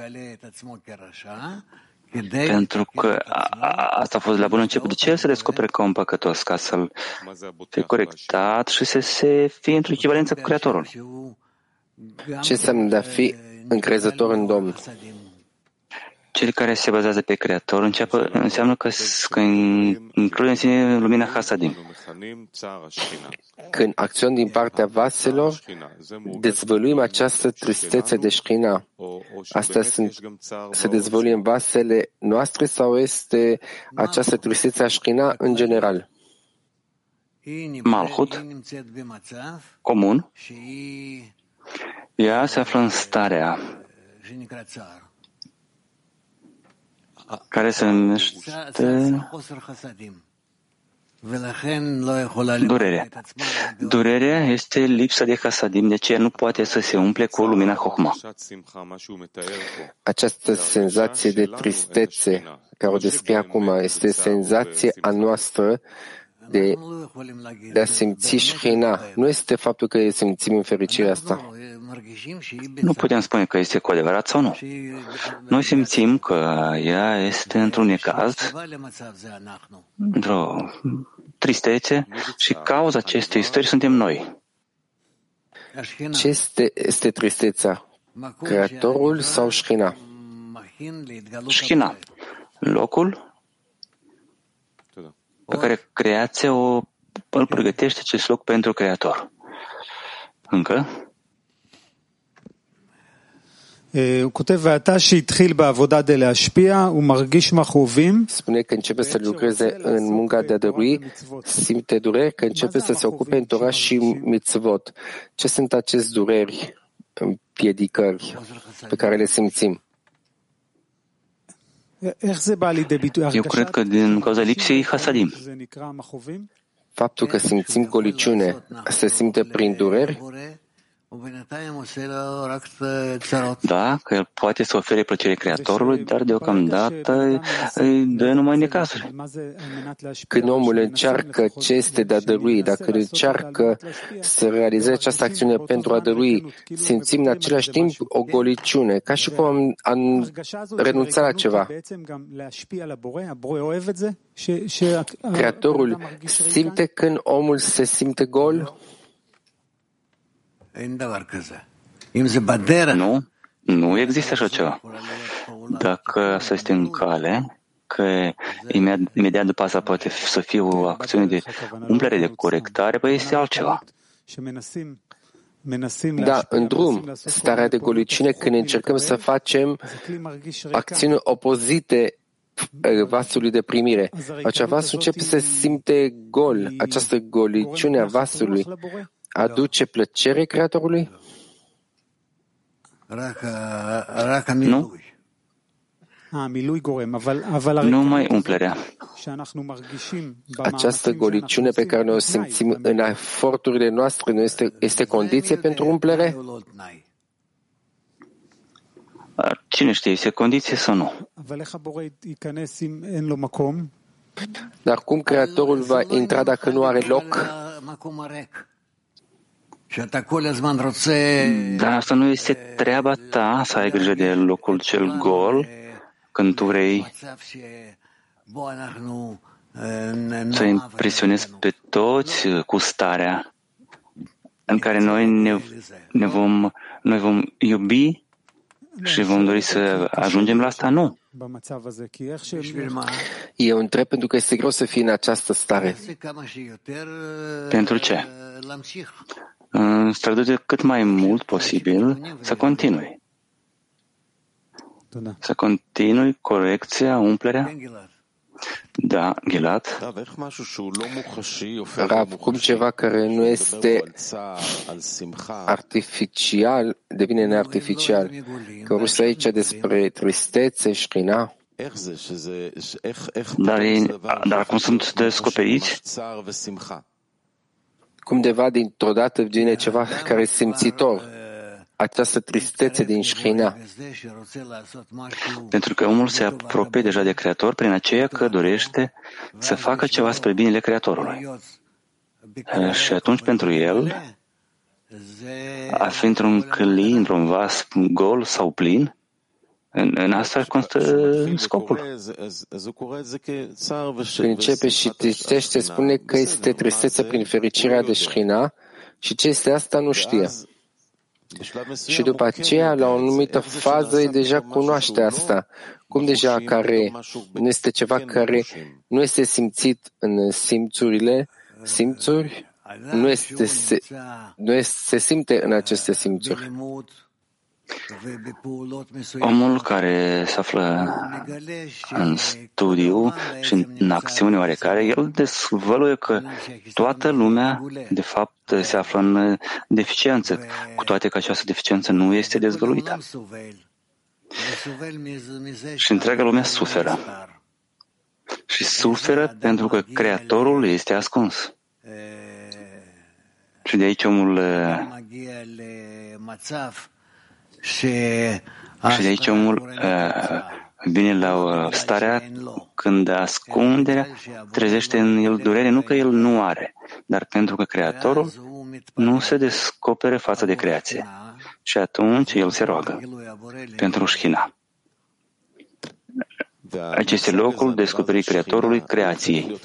Pentru că asta a fost la bun început. De ce el se descopere ca un păcătos? Ca să-l fie corectat și să se fie într-o echivalență cu Creatorul. Ce înseamnă de a fi încrezător în Domnul? Cel care se bazează pe Creator înceapă, înseamnă că, că include în sine lumina Hasadim. Când acționăm din partea vaselor, dezvăluim această tristețe de Shechina. Astea sunt, se dezvăluie în vasele noastre sau este această tristețe a Shechina în general? Malchut, comun, ea se află în starea care se numește durerea. Durerea este lipsa de hasadim, de aceea nu poate să se umple cu lumina Hohma. Această senzație de tristețe care o descrie acum este senzație a noastră de, de a simți Shechina. Nu este faptul că simțim în fericirea asta. Nu putem spune că este cu adevărat sau nu. Noi simțim că ea este într-un necaz, într-o tristețe și cauza acestei istorii suntem noi. Ce este tristețea? Creatorul sau Shechina? Shechina, locul pe care creația o, îl pregătește acest loc pentru Creator. Încă? Spune că începe să lucreze în munca de a dărui, simte dureri, că începe să se ocupe în Torah și mitzvot. Ce sunt aceste dureri, împiedicări pe care le simțim? Eu cred că din cauza lipsei Hasadim. Faptul că simțim goliciune se simte prin dureri? Da, că el poate să ofere plăcere Creatorului, dar deocamdată îi dă numai necazuri. Când omul încearcă ce este de a dărui, dacă încearcă să realizeze această acțiune pentru a dărui, simțim în același timp o goliciune, ca și cum am, am renunțat la ceva. Creatorul simte când omul se simte gol? Nu, nu există așa ceva. Dacă să este în cale, că imediat după asta poate să fie o acțiune de umplere, de corectare, păi este altceva. Da, în drum, starea de goliciune, când încercăm să facem acțiuni opozite vasului de primire. Acea vas începe să simte gol, această goliciune a vasului. Aduce plăcere Creatorului? Nu. Numai umplerea. Această goliciune pe care noi o simțim în eforturile noastre nu este, este condiție pentru umplere? Cine știe, este condiție sau nu? Dar cum Creatorul va intra dacă nu are loc? Dar asta nu este treaba ta să ai grijă de locul cel gol când tu vrei să impresionezi pe toți cu starea în care noi ne, ne vom, noi vom iubi și vom dori să ajungem la asta? Nu. Eu întreb pentru că este greu să fii în această stare. Pentru ce? Străduiește cât mai mult posibil să continui. Să continui corecția, umplerea? Da, Ghilat. Rav, cum ceva care nu este artificial, devine neartificial. Că vorbește aici despre tristețe, Shechina. Dar, dar cum sunt descoperiți? Cumdeva dintr-o dată vine ceva care e simțitor, această tristețe din Shechina. Pentru că omul se apropie deja de Creator prin aceea că dorește să facă ceva spre binele Creatorului. Și atunci pentru el, a fi într-un călin, într-un vas gol sau plin, În, în asta constă scopul. Când începe și tristește, spune că este tristețe prin fericirea de Shechina și ce este asta nu știe. Și după aceea, la o anumită fază, îi deja cunoaște asta. Cum deja care nu este ceva care nu este simțit în simțurile, simțuri, nu este, se, nu este, se simte în aceste simțuri. Omul care se află în studiu și în acțiune oarecare, el dezvăluie că toată lumea, de fapt, se află în deficiență, cu toate că această deficiență nu este dezvăluită. Și întreaga lumea suferă. Și suferă pentru că Creatorul este ascuns. Și de aici omul... Și de aici omul uh, vine la starea când ascunderea trezește în el durere, nu că el nu are, dar pentru că Creatorul nu se descopere față de creație. Și atunci el se roagă pentru Shechina. aceste locuri descoperirii Creatorului creației.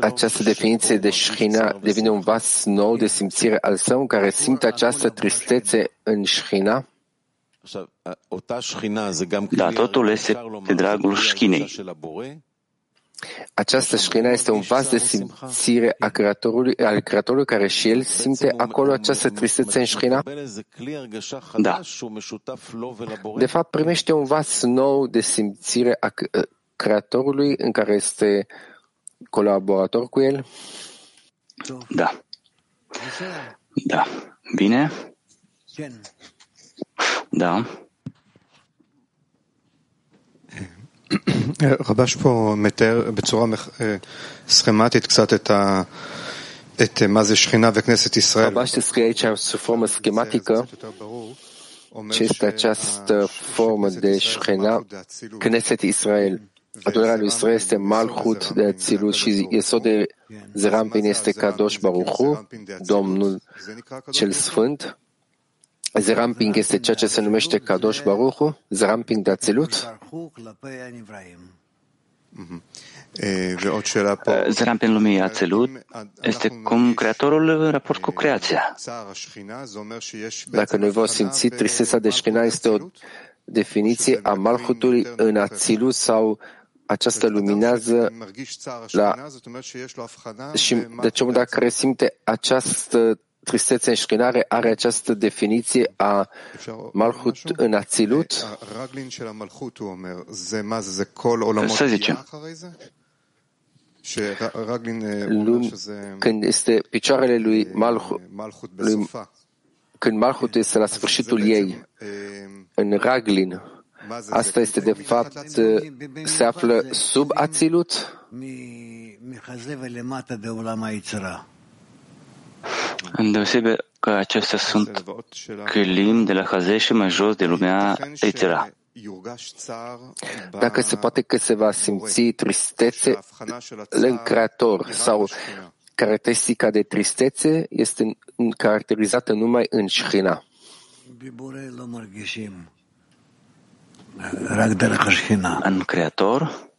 Această definiție de Shechina devine un vas nou de simțire al său care simte această tristețe în Shechina. Dar totul este de dragul Shechinei. Această Shechina este un vas de simțire a creatorului, al Creatorului care și el simte acolo această tristețe în Shechina? Da. De fapt, primește un vas nou de simțire a Creatorului în care este colaborator cu el? Da. Da. Bine? Da. Rabash פה מתאר בצורה סכמטית קצת את ה את מה זה שכינה וכנסת ישראל. Rabash descrie de forma schematică ce este această formă de Shechina, Knesset Israel. Adorarea lui Israel este Malchut de Atzilut și Yesod de Zeir Anpin este Kadosh Baruch Hu, Domnul cel Sfânt. Zeir Anpin este ceea ce se numește Kadosh Baruch Hu, Zeir Anpin de Atzilut. Zeir Anpin lumii Atzilut este cum Creatorul în raport cu creația. Dacă noi vom simți tristețea de Shechina, este o definiție a Malchutului în Atzilut sau această luminează la... Și deci omul dacă resimte această tristețe în Shechina are această definiție a Malchut în Atzilut. Să zicem, când este picioarele lui Malchut, lui, când Malchut este la sfârșitul ei, în Raglin, asta este de fapt, se află sub Atzilut? Îndeosebe că acestea sunt Chilim de la Hazei și mai jos de lumea Itera. Dacă se poate că se va simți tristețe în Creator sau caracteristica de tristețe este caracterizată numai în Shechina. În Creator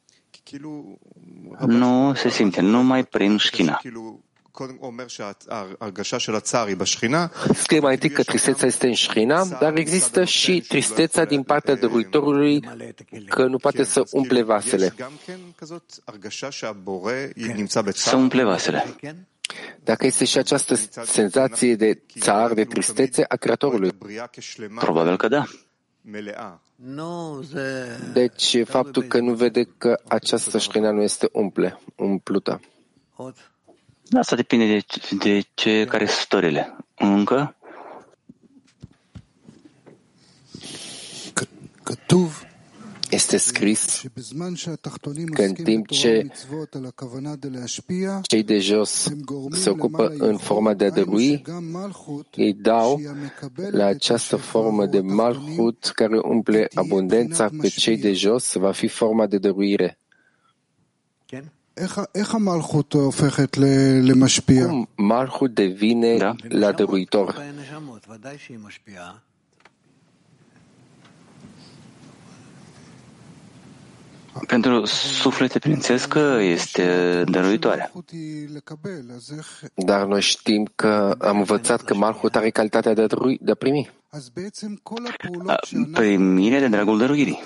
nu se simte numai prin Shechina. Scrie mai întâi că tristeța este în Shechina, dar există și tristeța din partea dăruitorului că nu poate să umple vasele. Să umple vasele. Dacă este și această senzație de țar, de tristețe a Creatorului? Probabil că da. Deci faptul că nu vede că această Shechina nu este umple, umplută. Asta depinde de, de ce care sunt stările. Încă? Este scris că în timp ce cei de jos se ocupă în forma de a dărui, ei dau la această formă de Malchut care umple abundența pe cei de jos, va fi forma de dăruire. Cum Malchut devine da. la dăruitor? Pentru suflete prințesc este dăruitoare. Dar noi știm că am învățat că Malchut are calitatea de a, dărui, de a primi. Primire de dragul dăruirii.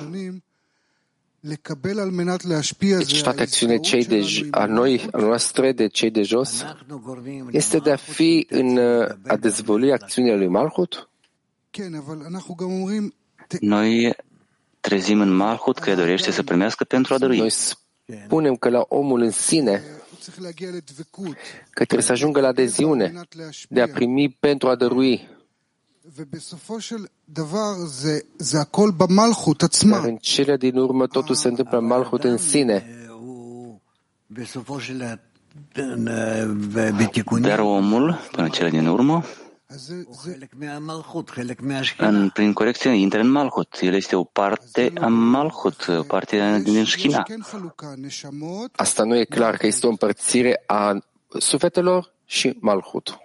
Deci toate acțiunile cei de j- a noi, a noastre, de cei de jos, este de a fi în a dezvălui acțiunile lui Malchut? Noi trezim în Malchut că dorește să primească pentru a dărui. Noi spunem că la omul în sine, că trebuie să ajungă la adeziune, de a primi pentru a dărui. Dar în cele din urmă totul se întâmplă în Malchut în sine. Dar omul, până cele din urmă, în, prin corecție, intră în Malchut. El este o parte a Malchut, o parte din Shechina. Asta nu e clar că este o împărțire a sufletelor și Malchut.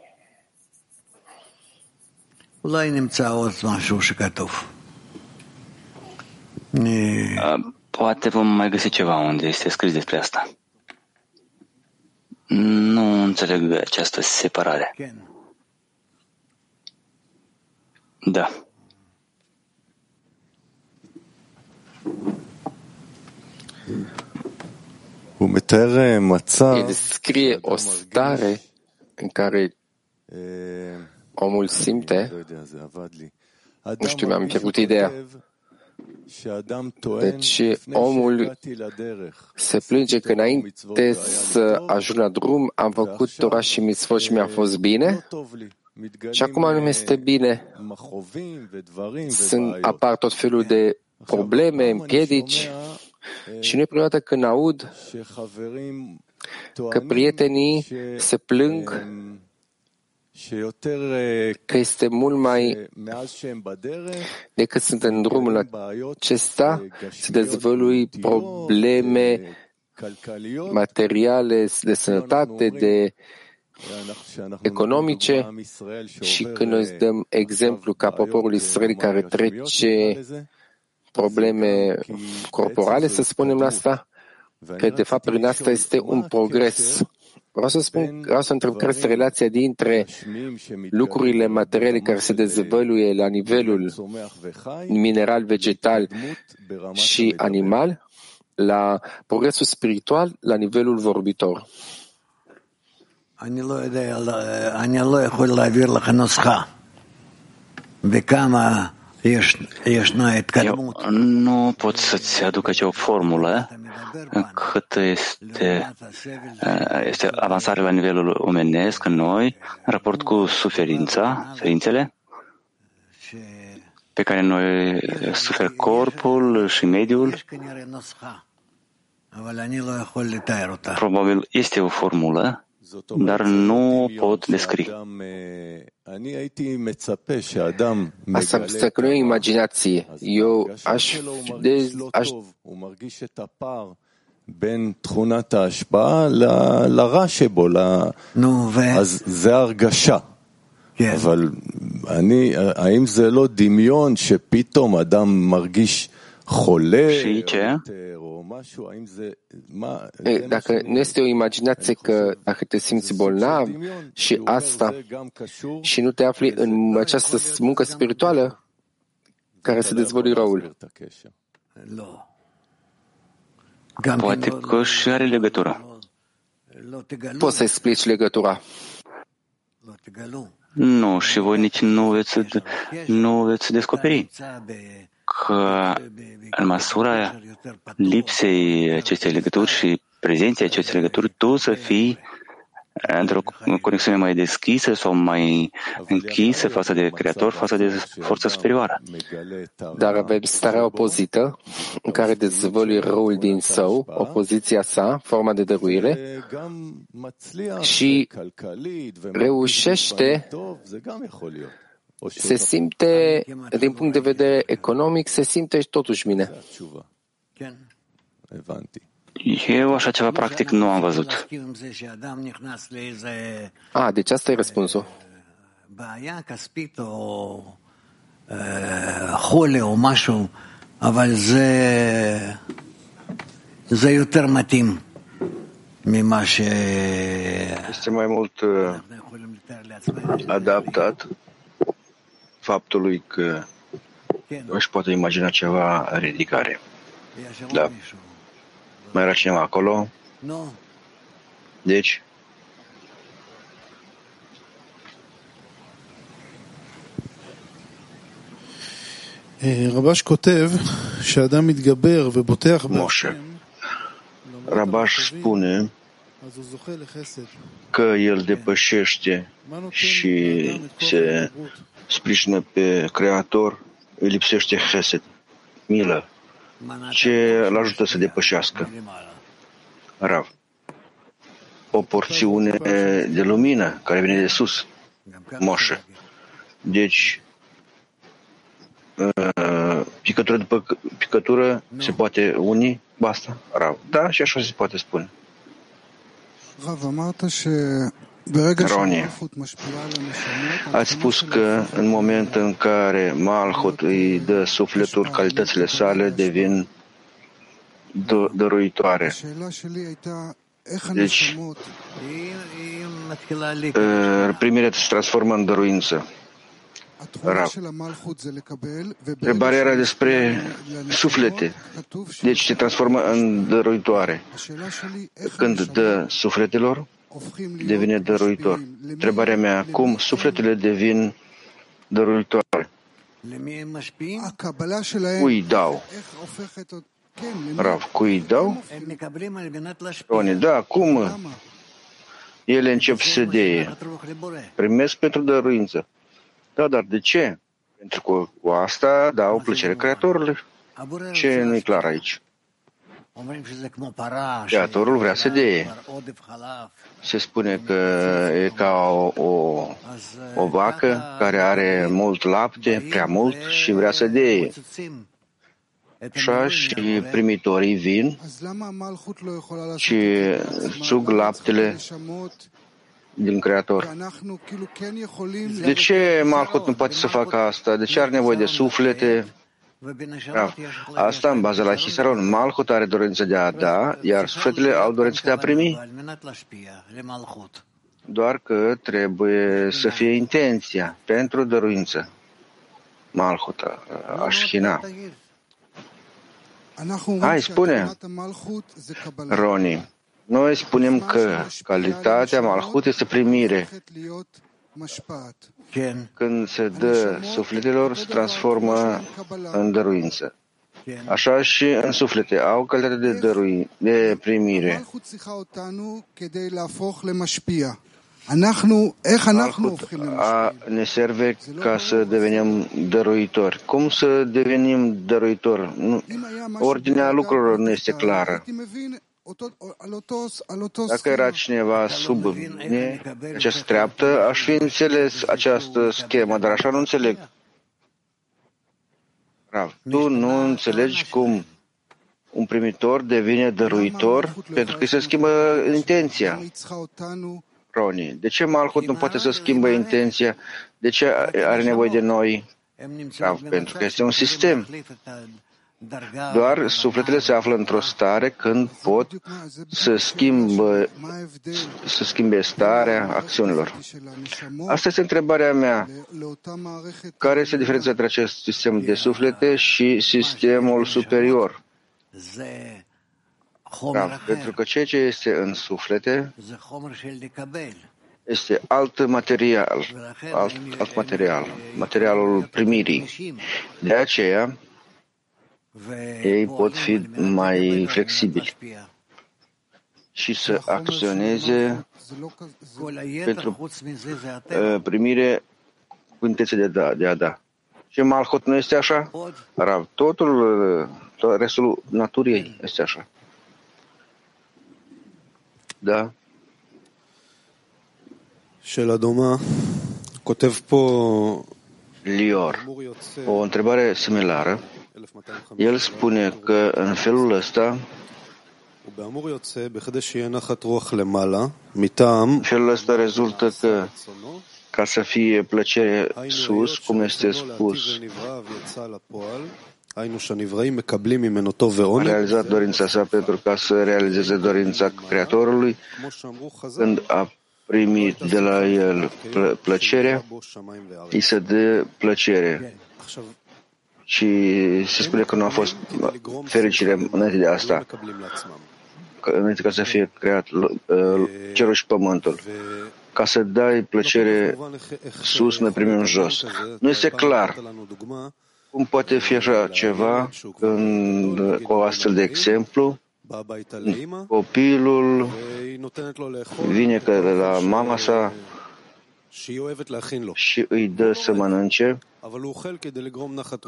Poate vom mai găsi ceva unde este scris despre asta. Nu înțeleg această separare. Da. El descrie o stare în care omul simte, nu știu, mi-am pierdut ideea, deci omul se plânge că înainte să ajung la drum am făcut Torah și mitzvot și mi-a fost bine și acum nu mi-este bine. Sunt, apar tot felul de probleme, împiedici și nu e prima dată când aud că prietenii se plâng că este mult mai decât sunt în drumul acesta, se dezvălui probleme materiale, de sănătate, de economice și când noi dăm exemplu ca poporul Israel care trece probleme corporale, să spunem la asta, că de fapt prin asta este un progres. Vreau să spun, vreau să întreb care este relația dintre lucrurile materiale care se dezvăluie la nivelul mineral-vegetal și animal, la progresul spiritual, la nivelul vorbitor. Eu nu pot să-ți aduc acea formulă cât este, este avansare la nivelul omenesc în noi, în raport cu suferința, suferințele pe care noi sufer corpul și mediul. Probabil este o formulă, dar nu pot descrie. Asta este că nu e imaginație. Eu aș, de, aș... בין תכונת ההשפעה לרע שבו, אז זה הרגשה. אבל אני, האם זה לא דמיון שפתאום אדם מרגיש חולה או משהו, האם זה, מה, dacă nu este o imaginație că dacă te simți bolnav și asta și nu te afli în această muncă spirituală care se dezvăluie răul. Poate că și are legătură. Poți să explici legătura. Nu, și voi nici nu veți, nu veți descoperi că în măsura lipsei acestei legături și prezenței acestei legături, tu să fii într-o conexiune mai deschisă sau mai închisă față de Creator, față de forța superioară. Dar avem starea opozită în care dezvăluie răul din său, opoziția sa, forma de dăruire și reușește, se simte, din punct de vedere economic, se simte totuși bine. Eu așa ceva practic nu am văzut. A, deci asta e răspunsul. Este mai mult adaptat faptului că nu își poate imagina ceva ridicare. Da. Mai era cineva acolo? Nu. Deci? Rabash cotev că Adam mitgaber și boteach Moshe. Rabash spune că el depășește și se sprijină pe Creator, îi lipsește chesed, milă. Ce îl ajută să depășească? Rav. O porțiune de lumină care vine de sus, Moșe. Deci, picătură după picătură se poate uni, basta, Rav. Da, și așa se poate spune. Ronie, ați spus că în momentul în care Malchut îi dă sufletul, calitățile sale devin dăruitoare. Deci, primirea se transformă în dăruință. Rab. Întrebarea era despre suflete, deci se transformă în dăruitoare. Când dă sufletelor, devine dăruitor. Întrebarea mea, cum sufletele devin dăruitoare? Cui dau? Rav, cui dau? Da, cum ele încep să deie? Primesc pentru dăruință. Da, dar de ce? Pentru că cu asta dau plăcere Creatorului. Ce nu e clar aici? Creatorul vrea să deie. Se spune că e ca o, o, o vacă care are mult lapte, prea mult, și vrea să deie. Așa și primitorii vin și țug laptele din Creator. De ce Malchut nu poate să facă asta? De ce are nevoie de suflete? Da. Asta în baza la Hisaron. Malchut are dorință de a da, iar sufletele au dorință de a primi. Doar că trebuie să fie intenția pentru dăruință. Malchut, Ashchina. Hai, spune, Roni. Noi spunem că calitatea Malchut este primire. Când se dă sufletelor, se transformă în dăruință. Așa și în suflete au calitatea de, dărui, de primire. Malchut a, ne serve ca să devenim dăruitori. Cum să devenim dăruitori? Ordinea lucrurilor nu este clară. Dacă era cineva sub mine, această treaptă, aș fi înțeles această schemă, dar așa nu înțeleg. Rav, tu nu înțelegi cum un primitor devine dăruitor pentru că se schimbă intenția. Roni, de ce Malchut nu poate să schimbă intenția? De ce are nevoie de noi? Rav, pentru că este un sistem. Doar sufletele se află într-o stare când pot să schimbe, să schimbe starea acțiunilor. Asta este întrebarea mea. Care este diferența între acest sistem de suflete și sistemul superior? Da, pentru că ceea ce este în suflete este alt material, alt, alt material, materialul primirii. De aceea, ei pot fi mai flexibili și să acționeze pentru primire cu intenție de, da, de a da. Și Malchut nu este așa? Rav, totul, tot restul naturii este așa. Da? Lior, o întrebare similară. El spune că în felul ăsta, în felul ăsta rezultă că ca să fie plăcere sus, cum este spus, a realizat dorința sa pentru ca să realizeze dorința Creatorului, când a primit de la el plă- plăcerea, îi se dă plăcere. Și se spune că nu a fost fericire înainte de asta, înainte ca să fie creat cerul și pământul. Ca să dai plăcere sus, ne primim jos. Nu este clar cum poate fi așa ceva când, cu astfel de exemplu. Copilul vine că la mama sa și îi dă să mănânce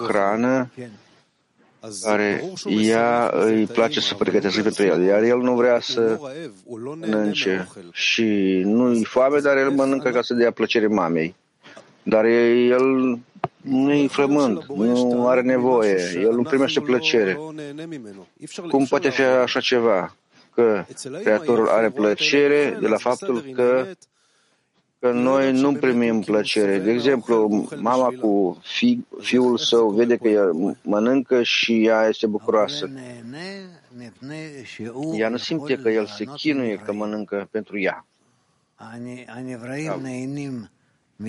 hrană care ea îi place să pregătească pentru el, iar el nu vrea să mănânce și nu-i foame, dar el mănâncă ca să dea plăcere mamei. Dar el nu-i flământ, nu are nevoie, el nu primește plăcere. Cum poate fi așa ceva? Că Creatorul are plăcere de la faptul că că noi nu primim plăcere. De exemplu, mama cu fi, fiul său vede că ea mănâncă și ea este bucuroasă. Ea nu simte că el se chinuie că mănâncă pentru ea.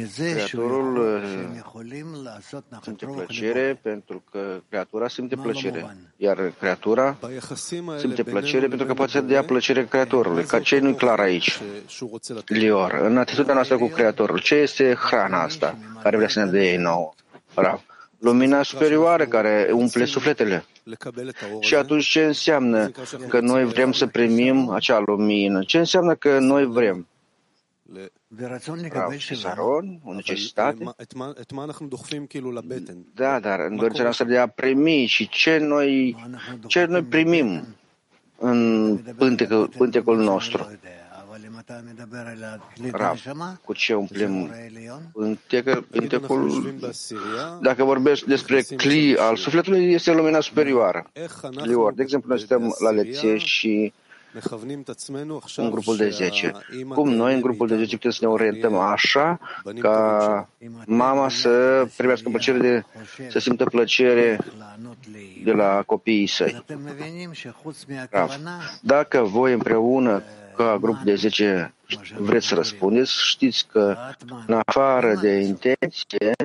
Creatorul simte plăcere pentru că creatura simte plăcere, iar creatura simte plăcere pentru că poate să dea plăcere creatorului. Ca ce nu-i clar aici, Lior, în atitudinea noastră cu creatorul, ce este hrana asta care vrea să ne dea ei nouă? Rav. Lumina superioară care umple sufletele. Și atunci ce înseamnă că noi vrem să primim acea lumină? Ce înseamnă că noi vrem? Rav și Saron, o necesitate? Da, dar în dorința noastră de a primi și ce noi, ce noi primim în pântecul, pântecul nostru. Rav, cu ce umplem pântecul, pântecul? Dacă vorbesc despre cli al sufletului, este lumina superioară. Lior. De exemplu, noi stăm la lecție și în grupul de zece. Cum noi în grupul de zece putem să ne orientăm așa ca mama să primească plăcere, de, să simtă plăcere de la copiii săi. Rav. Dacă voi împreună ca grup de zece vreți să răspundeți, știți că în afară de intenție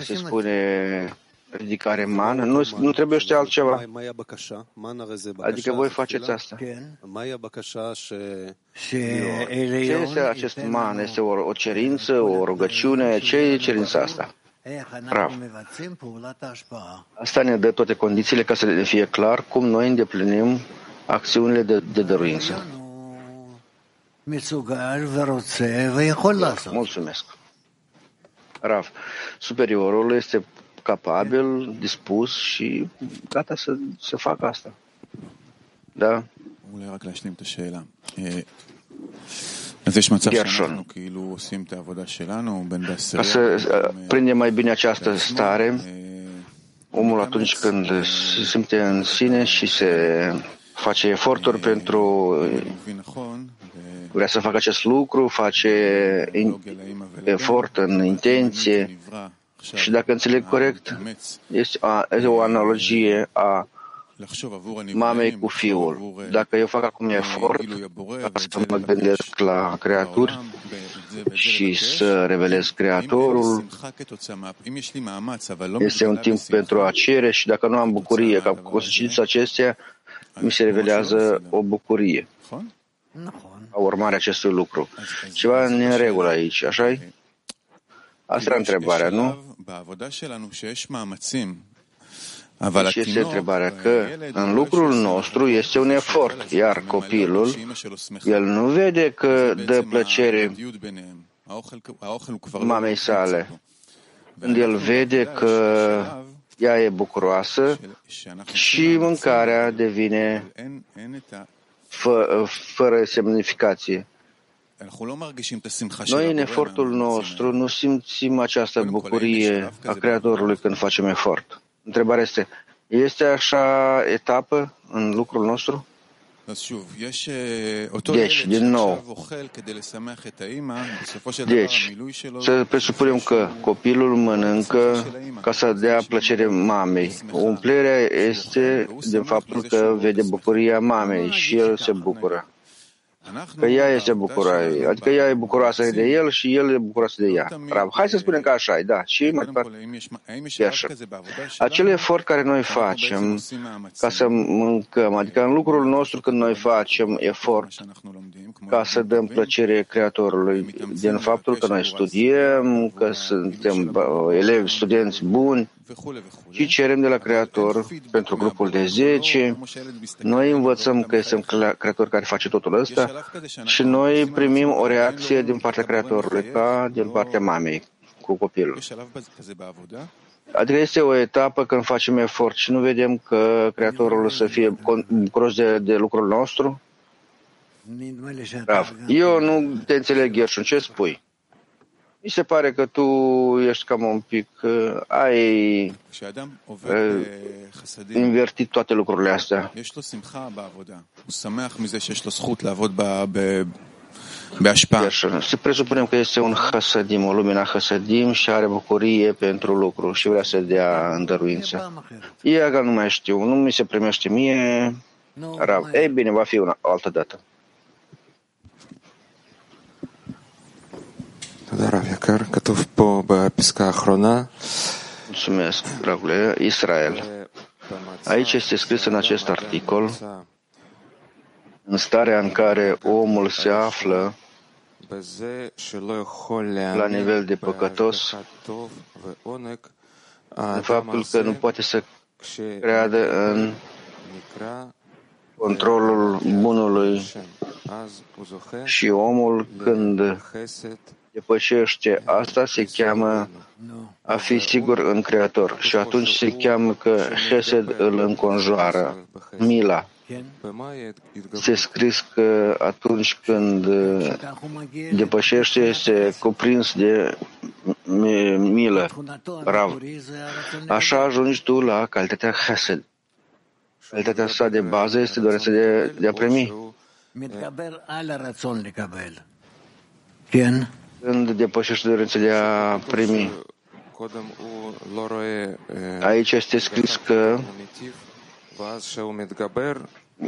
se spune ridicare man, nu, nu trebuie să știe altceva. Adică voi faceți asta. Ce este acest man? Este o, o cerință, o rugăciune? Ce e cerința asta? Rav. Asta ne dă toate condițiile ca să ne fie clar cum noi îndeplinim acțiunile de, de dăruință. Mulțumesc. Rav, superiorul este capabil, dispus și gata să, să facă asta. Da? Gershon. Ca să prindem mai bine această stare, omul atunci când se simte în sine și se face eforturi pentru, vrea să facă acest lucru, face in, efort în intenție și dacă înțeleg corect, este, a, este o analogie a mamei cu fiul. Dacă eu fac acum efort să mă gândesc la creaturi și să revelez creatorul, este un timp pentru a cere și dacă nu am bucurie, ca consecința acestea, mi se revelează o bucurie a urmarea acestui lucru. Ceva în regulă aici, așa-i? Asta e întrebarea, nu? Deci este întrebarea că în lucrul nostru este un efort, iar copilul, el nu vede că dă plăcere mamei sale. El vede că ea e bucuroasă și mâncarea devine fă, fără semnificație. Noi, în efortul nostru, nu simțim această bucurie a Creatorului când facem efort. Întrebarea este, este așa etapă în lucrul nostru? Deci, din nou, deci, să presupunem că copilul mănâncă ca să dea plăcere mamei. Umplerea este din faptul că vede bucuria mamei și el se bucură. Că ea este bucuroasă, adică ea e bucuroasă de el și el e bucuroasă de ea. Rav. Hai să spunem că așa e, da, și mai departe. Acel efort care noi facem ca să mâncăm, adică în lucrul nostru când noi facem efort ca să dăm plăcere Creatorului, din faptul că noi studiem, că suntem elevi, studenți buni, și cerem de la Creator pentru grupul de zece. Noi învățăm că este un Creator care face totul ăsta și noi primim o reacție din partea Creatorului, ca din partea mamei cu copilul. Adică este o etapă când facem efort și nu vedem că Creatorul să fie bucuros de, de lucrul nostru. Rav. Eu nu te înțeleg, Gershon, ce spui? Mi se pare că tu ești cam un pic, ai invertit toate lucrurile astea. Să presupunem că este un hasadim, o lumina hasadim și are bucurie pentru lucru și vrea să dea îndăruință. Ea că nu mai știu, nu mi se primește mie, Rab. Ei bine, va fi una altă dată. Mulțumesc, dragule, Israel. Aici este scris în acest articol, în starea în care omul se află la nivel de păcătos, în faptul că nu poate să creadă în controlul bunului și omul când depășește asta se cheamă a fi sigur în Creator și atunci se cheamă că Hesed îl înconjoară, mila. Se scris că atunci când depășește este cuprins de milă, Rav. Așa ajungi tu la calitatea Hesed. Calitatea sa de bază este dorința de, de a primi. Când depășește dorința de a primi. Aici este scris că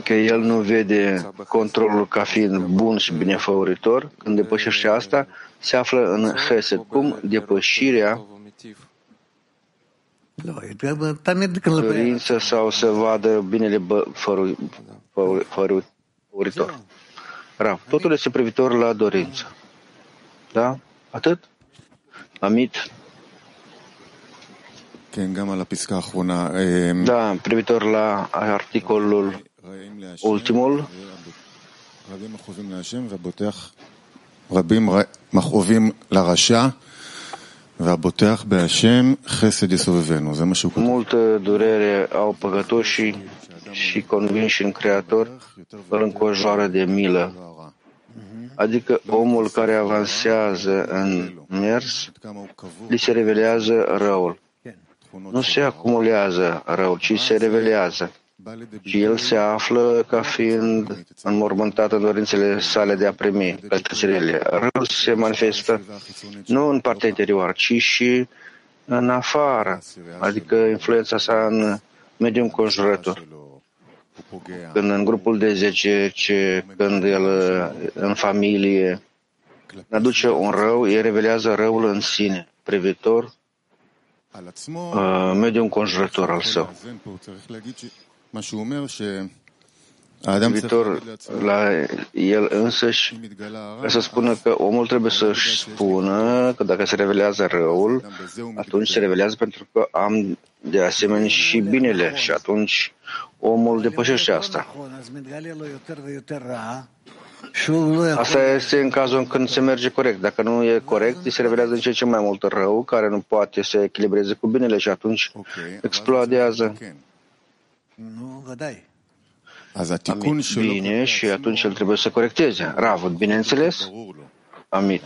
că el nu vede controlul ca fiind bun și binefăuritor. Când depășește asta, se află în Hesed. Cum depășirea dorință sau să vadă binele făuritor. Rav, totul este privitor la dorință. Da? Atât? Amit? Da, privitor la articolul ultimul. Multă durere au păcătoșii și convinși în Creator, îl înconjoară de milă. Adică omul care avansează în mers, li se revelează răul. Nu se acumulează rău, ci se revelează. Și el se află ca fiind înmormântat în dorințele sale de a primi cătățelele. Rău se manifestă nu în partea interioară, ci și în afară, adică influența sa în mediul înconjurător. Când în grupul de zece, când el în familie aduce un rău, el revelează răul în sine, privitor, mediul înconjurător al său. Privitor la el însăși, să spună că omul trebuie să-și spună că dacă se revelează răul, atunci se revelează pentru că am de asemenea și binele și atunci omul depășește asta. Asta este în cazul când se merge corect. Dacă nu e corect, îi se revelează în ce ce mai mult rău, care nu poate să echilibreze cu binele și atunci explodează. Amit, bine, și atunci el trebuie să corecteze. Rav, bineînțeles? Amit.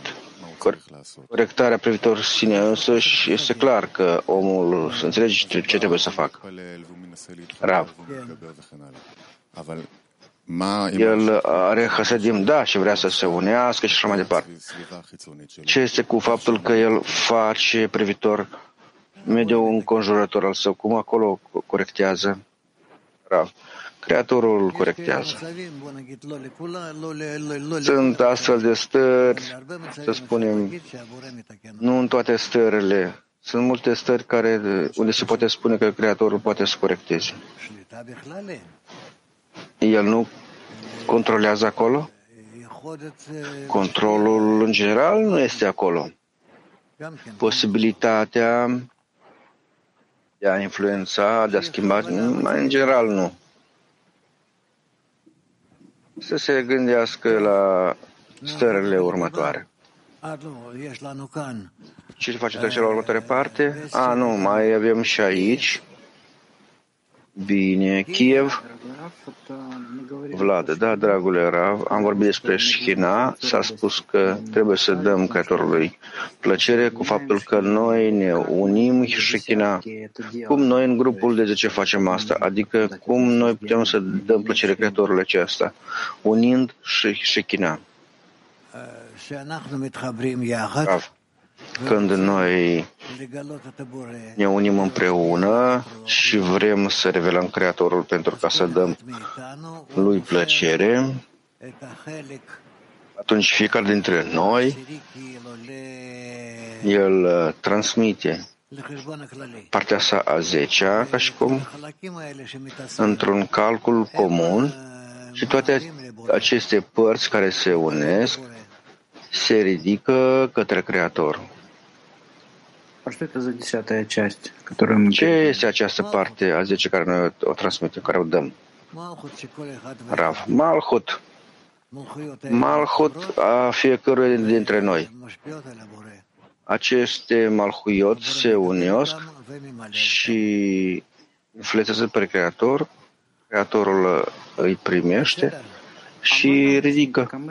Corectarea privitor sine însăși este clar că omul să înțelege ce trebuie să facă. Rav. El are hasedim, da, și vrea să se unească și așa mai departe. Ce este cu faptul că el face privitor mediul înconjurător al său? Cum acolo corectează? Rav. Creatorul îl corectează. Sunt astfel de stări, să spunem, nu în toate stările. Sunt multe stări care, unde se poate spune că Creatorul poate să corecteze. El nu controlează acolo? Controlul în general nu este acolo. Posibilitatea de a influența, de a schimba, în general nu. Să se gândească la stările următoare. Ce se face trecerea la următoare parte? A, nu, mai avem și aici. Bine, Kiev. Vlad, da, dragule Rav, am vorbit despre Shechina, s-a spus că trebuie să dăm Creatorului plăcere cu faptul că noi ne unim Shechina. Cum noi în grupul de zece facem asta? Adică cum noi putem să dăm plăcere Creatorului acesta? Unind Shechina. Rav, când noi ne unim împreună și vrem să revelăm Creatorul pentru ca să dăm lui plăcere, atunci fiecare dintre noi el transmite partea sa a zecea, ca și cum într-un calcul comun, și toate aceste părți care se unesc se ridică către Creator. Ce este această parte a zecea care noi o transmitem, care o dăm? Rav, Malchut. Malchut a fiecăruia dintre noi. Aceste malhuiot se uniosc și influențează pe Creator. Creatorul îi primește și ridică.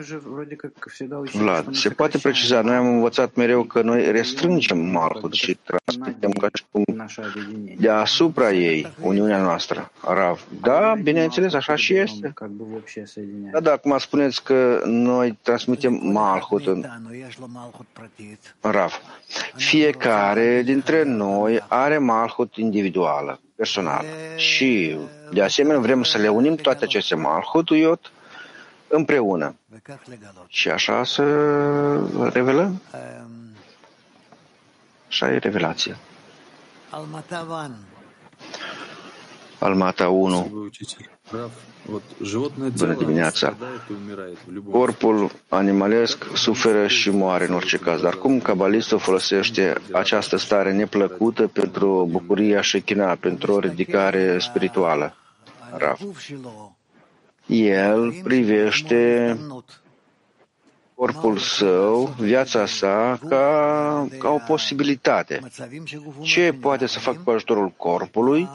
Vlad, se poate preciza, noi am învățat mereu că noi restrângem Malchut și transmitem ca și cum deasupra ei, uniunea noastră. Rav, da, bineînțeles, așa și este. Da, da, acum spuneți că noi transmitem Malchut în Rav. Fiecare dintre noi are Malchut individuală, personală. Și, de asemenea, vrem să le unim toate aceste Malchut-uiot împreună. Și așa să revelăm. Așa e revelația. Almata unu. Bună dimineața. Corpul animalesc suferă și moare în orice caz. Dar cum cabalistul folosește această stare neplăcută pentru bucuria Shechina, pentru o ridicare spirituală? Rav. El privește corpul său, viața sa, ca, ca o posibilitate. Ce poate să fac cu ajutorul corpului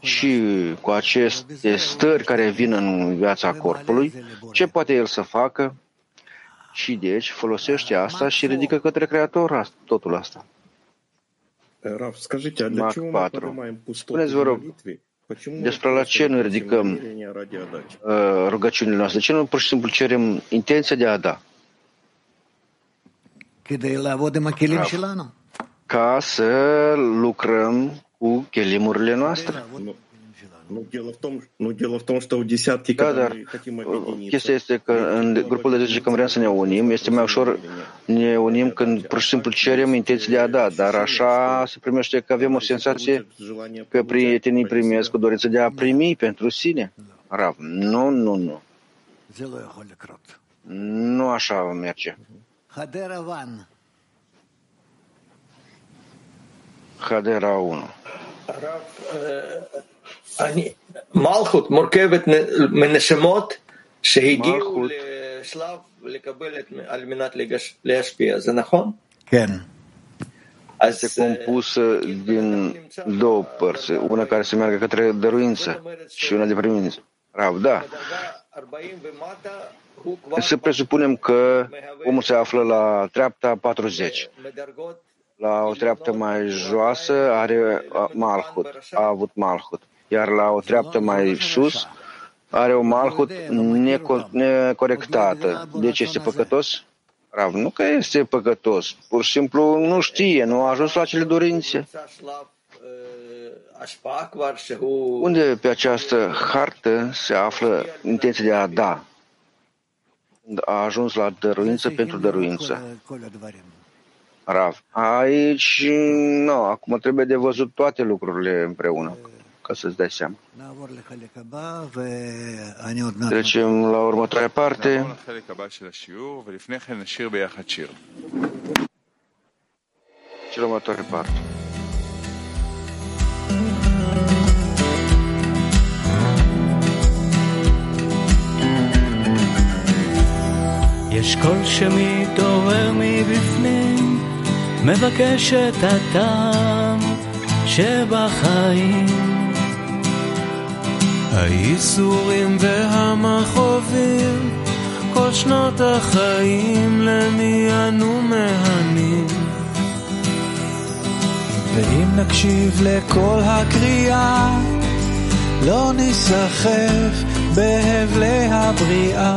și cu aceste stări care vin în viața corpului, ce poate el să facă? Și deci folosește asta și ridică către Creator totul asta. Mac patru. Spuneți, vă rog, despre la ce nu ridicăm uh, rugăciunile noastre? De ce nu pur și simplu cerem intenția de a da? Rav. Ca să lucrăm cu chelimurile noastre. Da, dar chestia este că în grupul de zece, când vrem să ne unim, este mai ușor ne unim când pur și simplu cerem intenții de a da, dar așa se primește că avem o senzație că prietenii primesc o dorință de a primi pentru sine. Rav, nu, nu, nu. Nu așa merge. Hadera unu. Malchut morchevet meneshemot shehigiu leslav lekabelet alminat leashpia. Ze nachon? Ken. Este compusă din două părți, una care se meargă către dăruință și una de primință. Rav, da. Să presupunem că omul se află la treapta patruzeci. La o treaptă mai joasă are Malchut, a avut Malchut. Iar la o treaptă mai sus are o Malchut necorectată. Deci este păcătos? Rav, nu că este păcătos. Pur și simplu nu știe, nu a ajuns la acele dorințe. Unde pe această hartă se află intenția de a da? A ajuns la dăruință pentru dăruință. Rav, aici, nu, acum trebuie de văzut toate lucrurile împreună, ca să-ți dai seama. Trecem la următoarea parte. Și la următoarea parte. יש קול שמתעורר מבפנים, מבקש את הטעם שבחיים. האיסורים והמחובים, כל שנות החיים למי אנו מהנים. ואם נקשיב לכל הקריאה, לא ניסחף בהבלי הבריאה.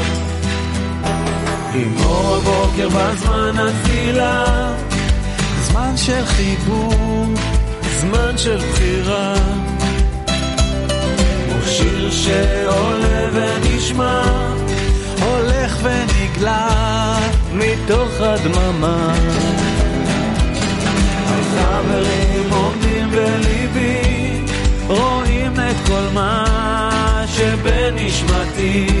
עם אור הבוקר בזמן התפילה, זמן של חיבור, זמן של בחירה, שיר שעולה ונשמע, הולך ונגלה מתוך הדממה. החברים עומדים בליבי, רואים את כל מה שבנשמתי,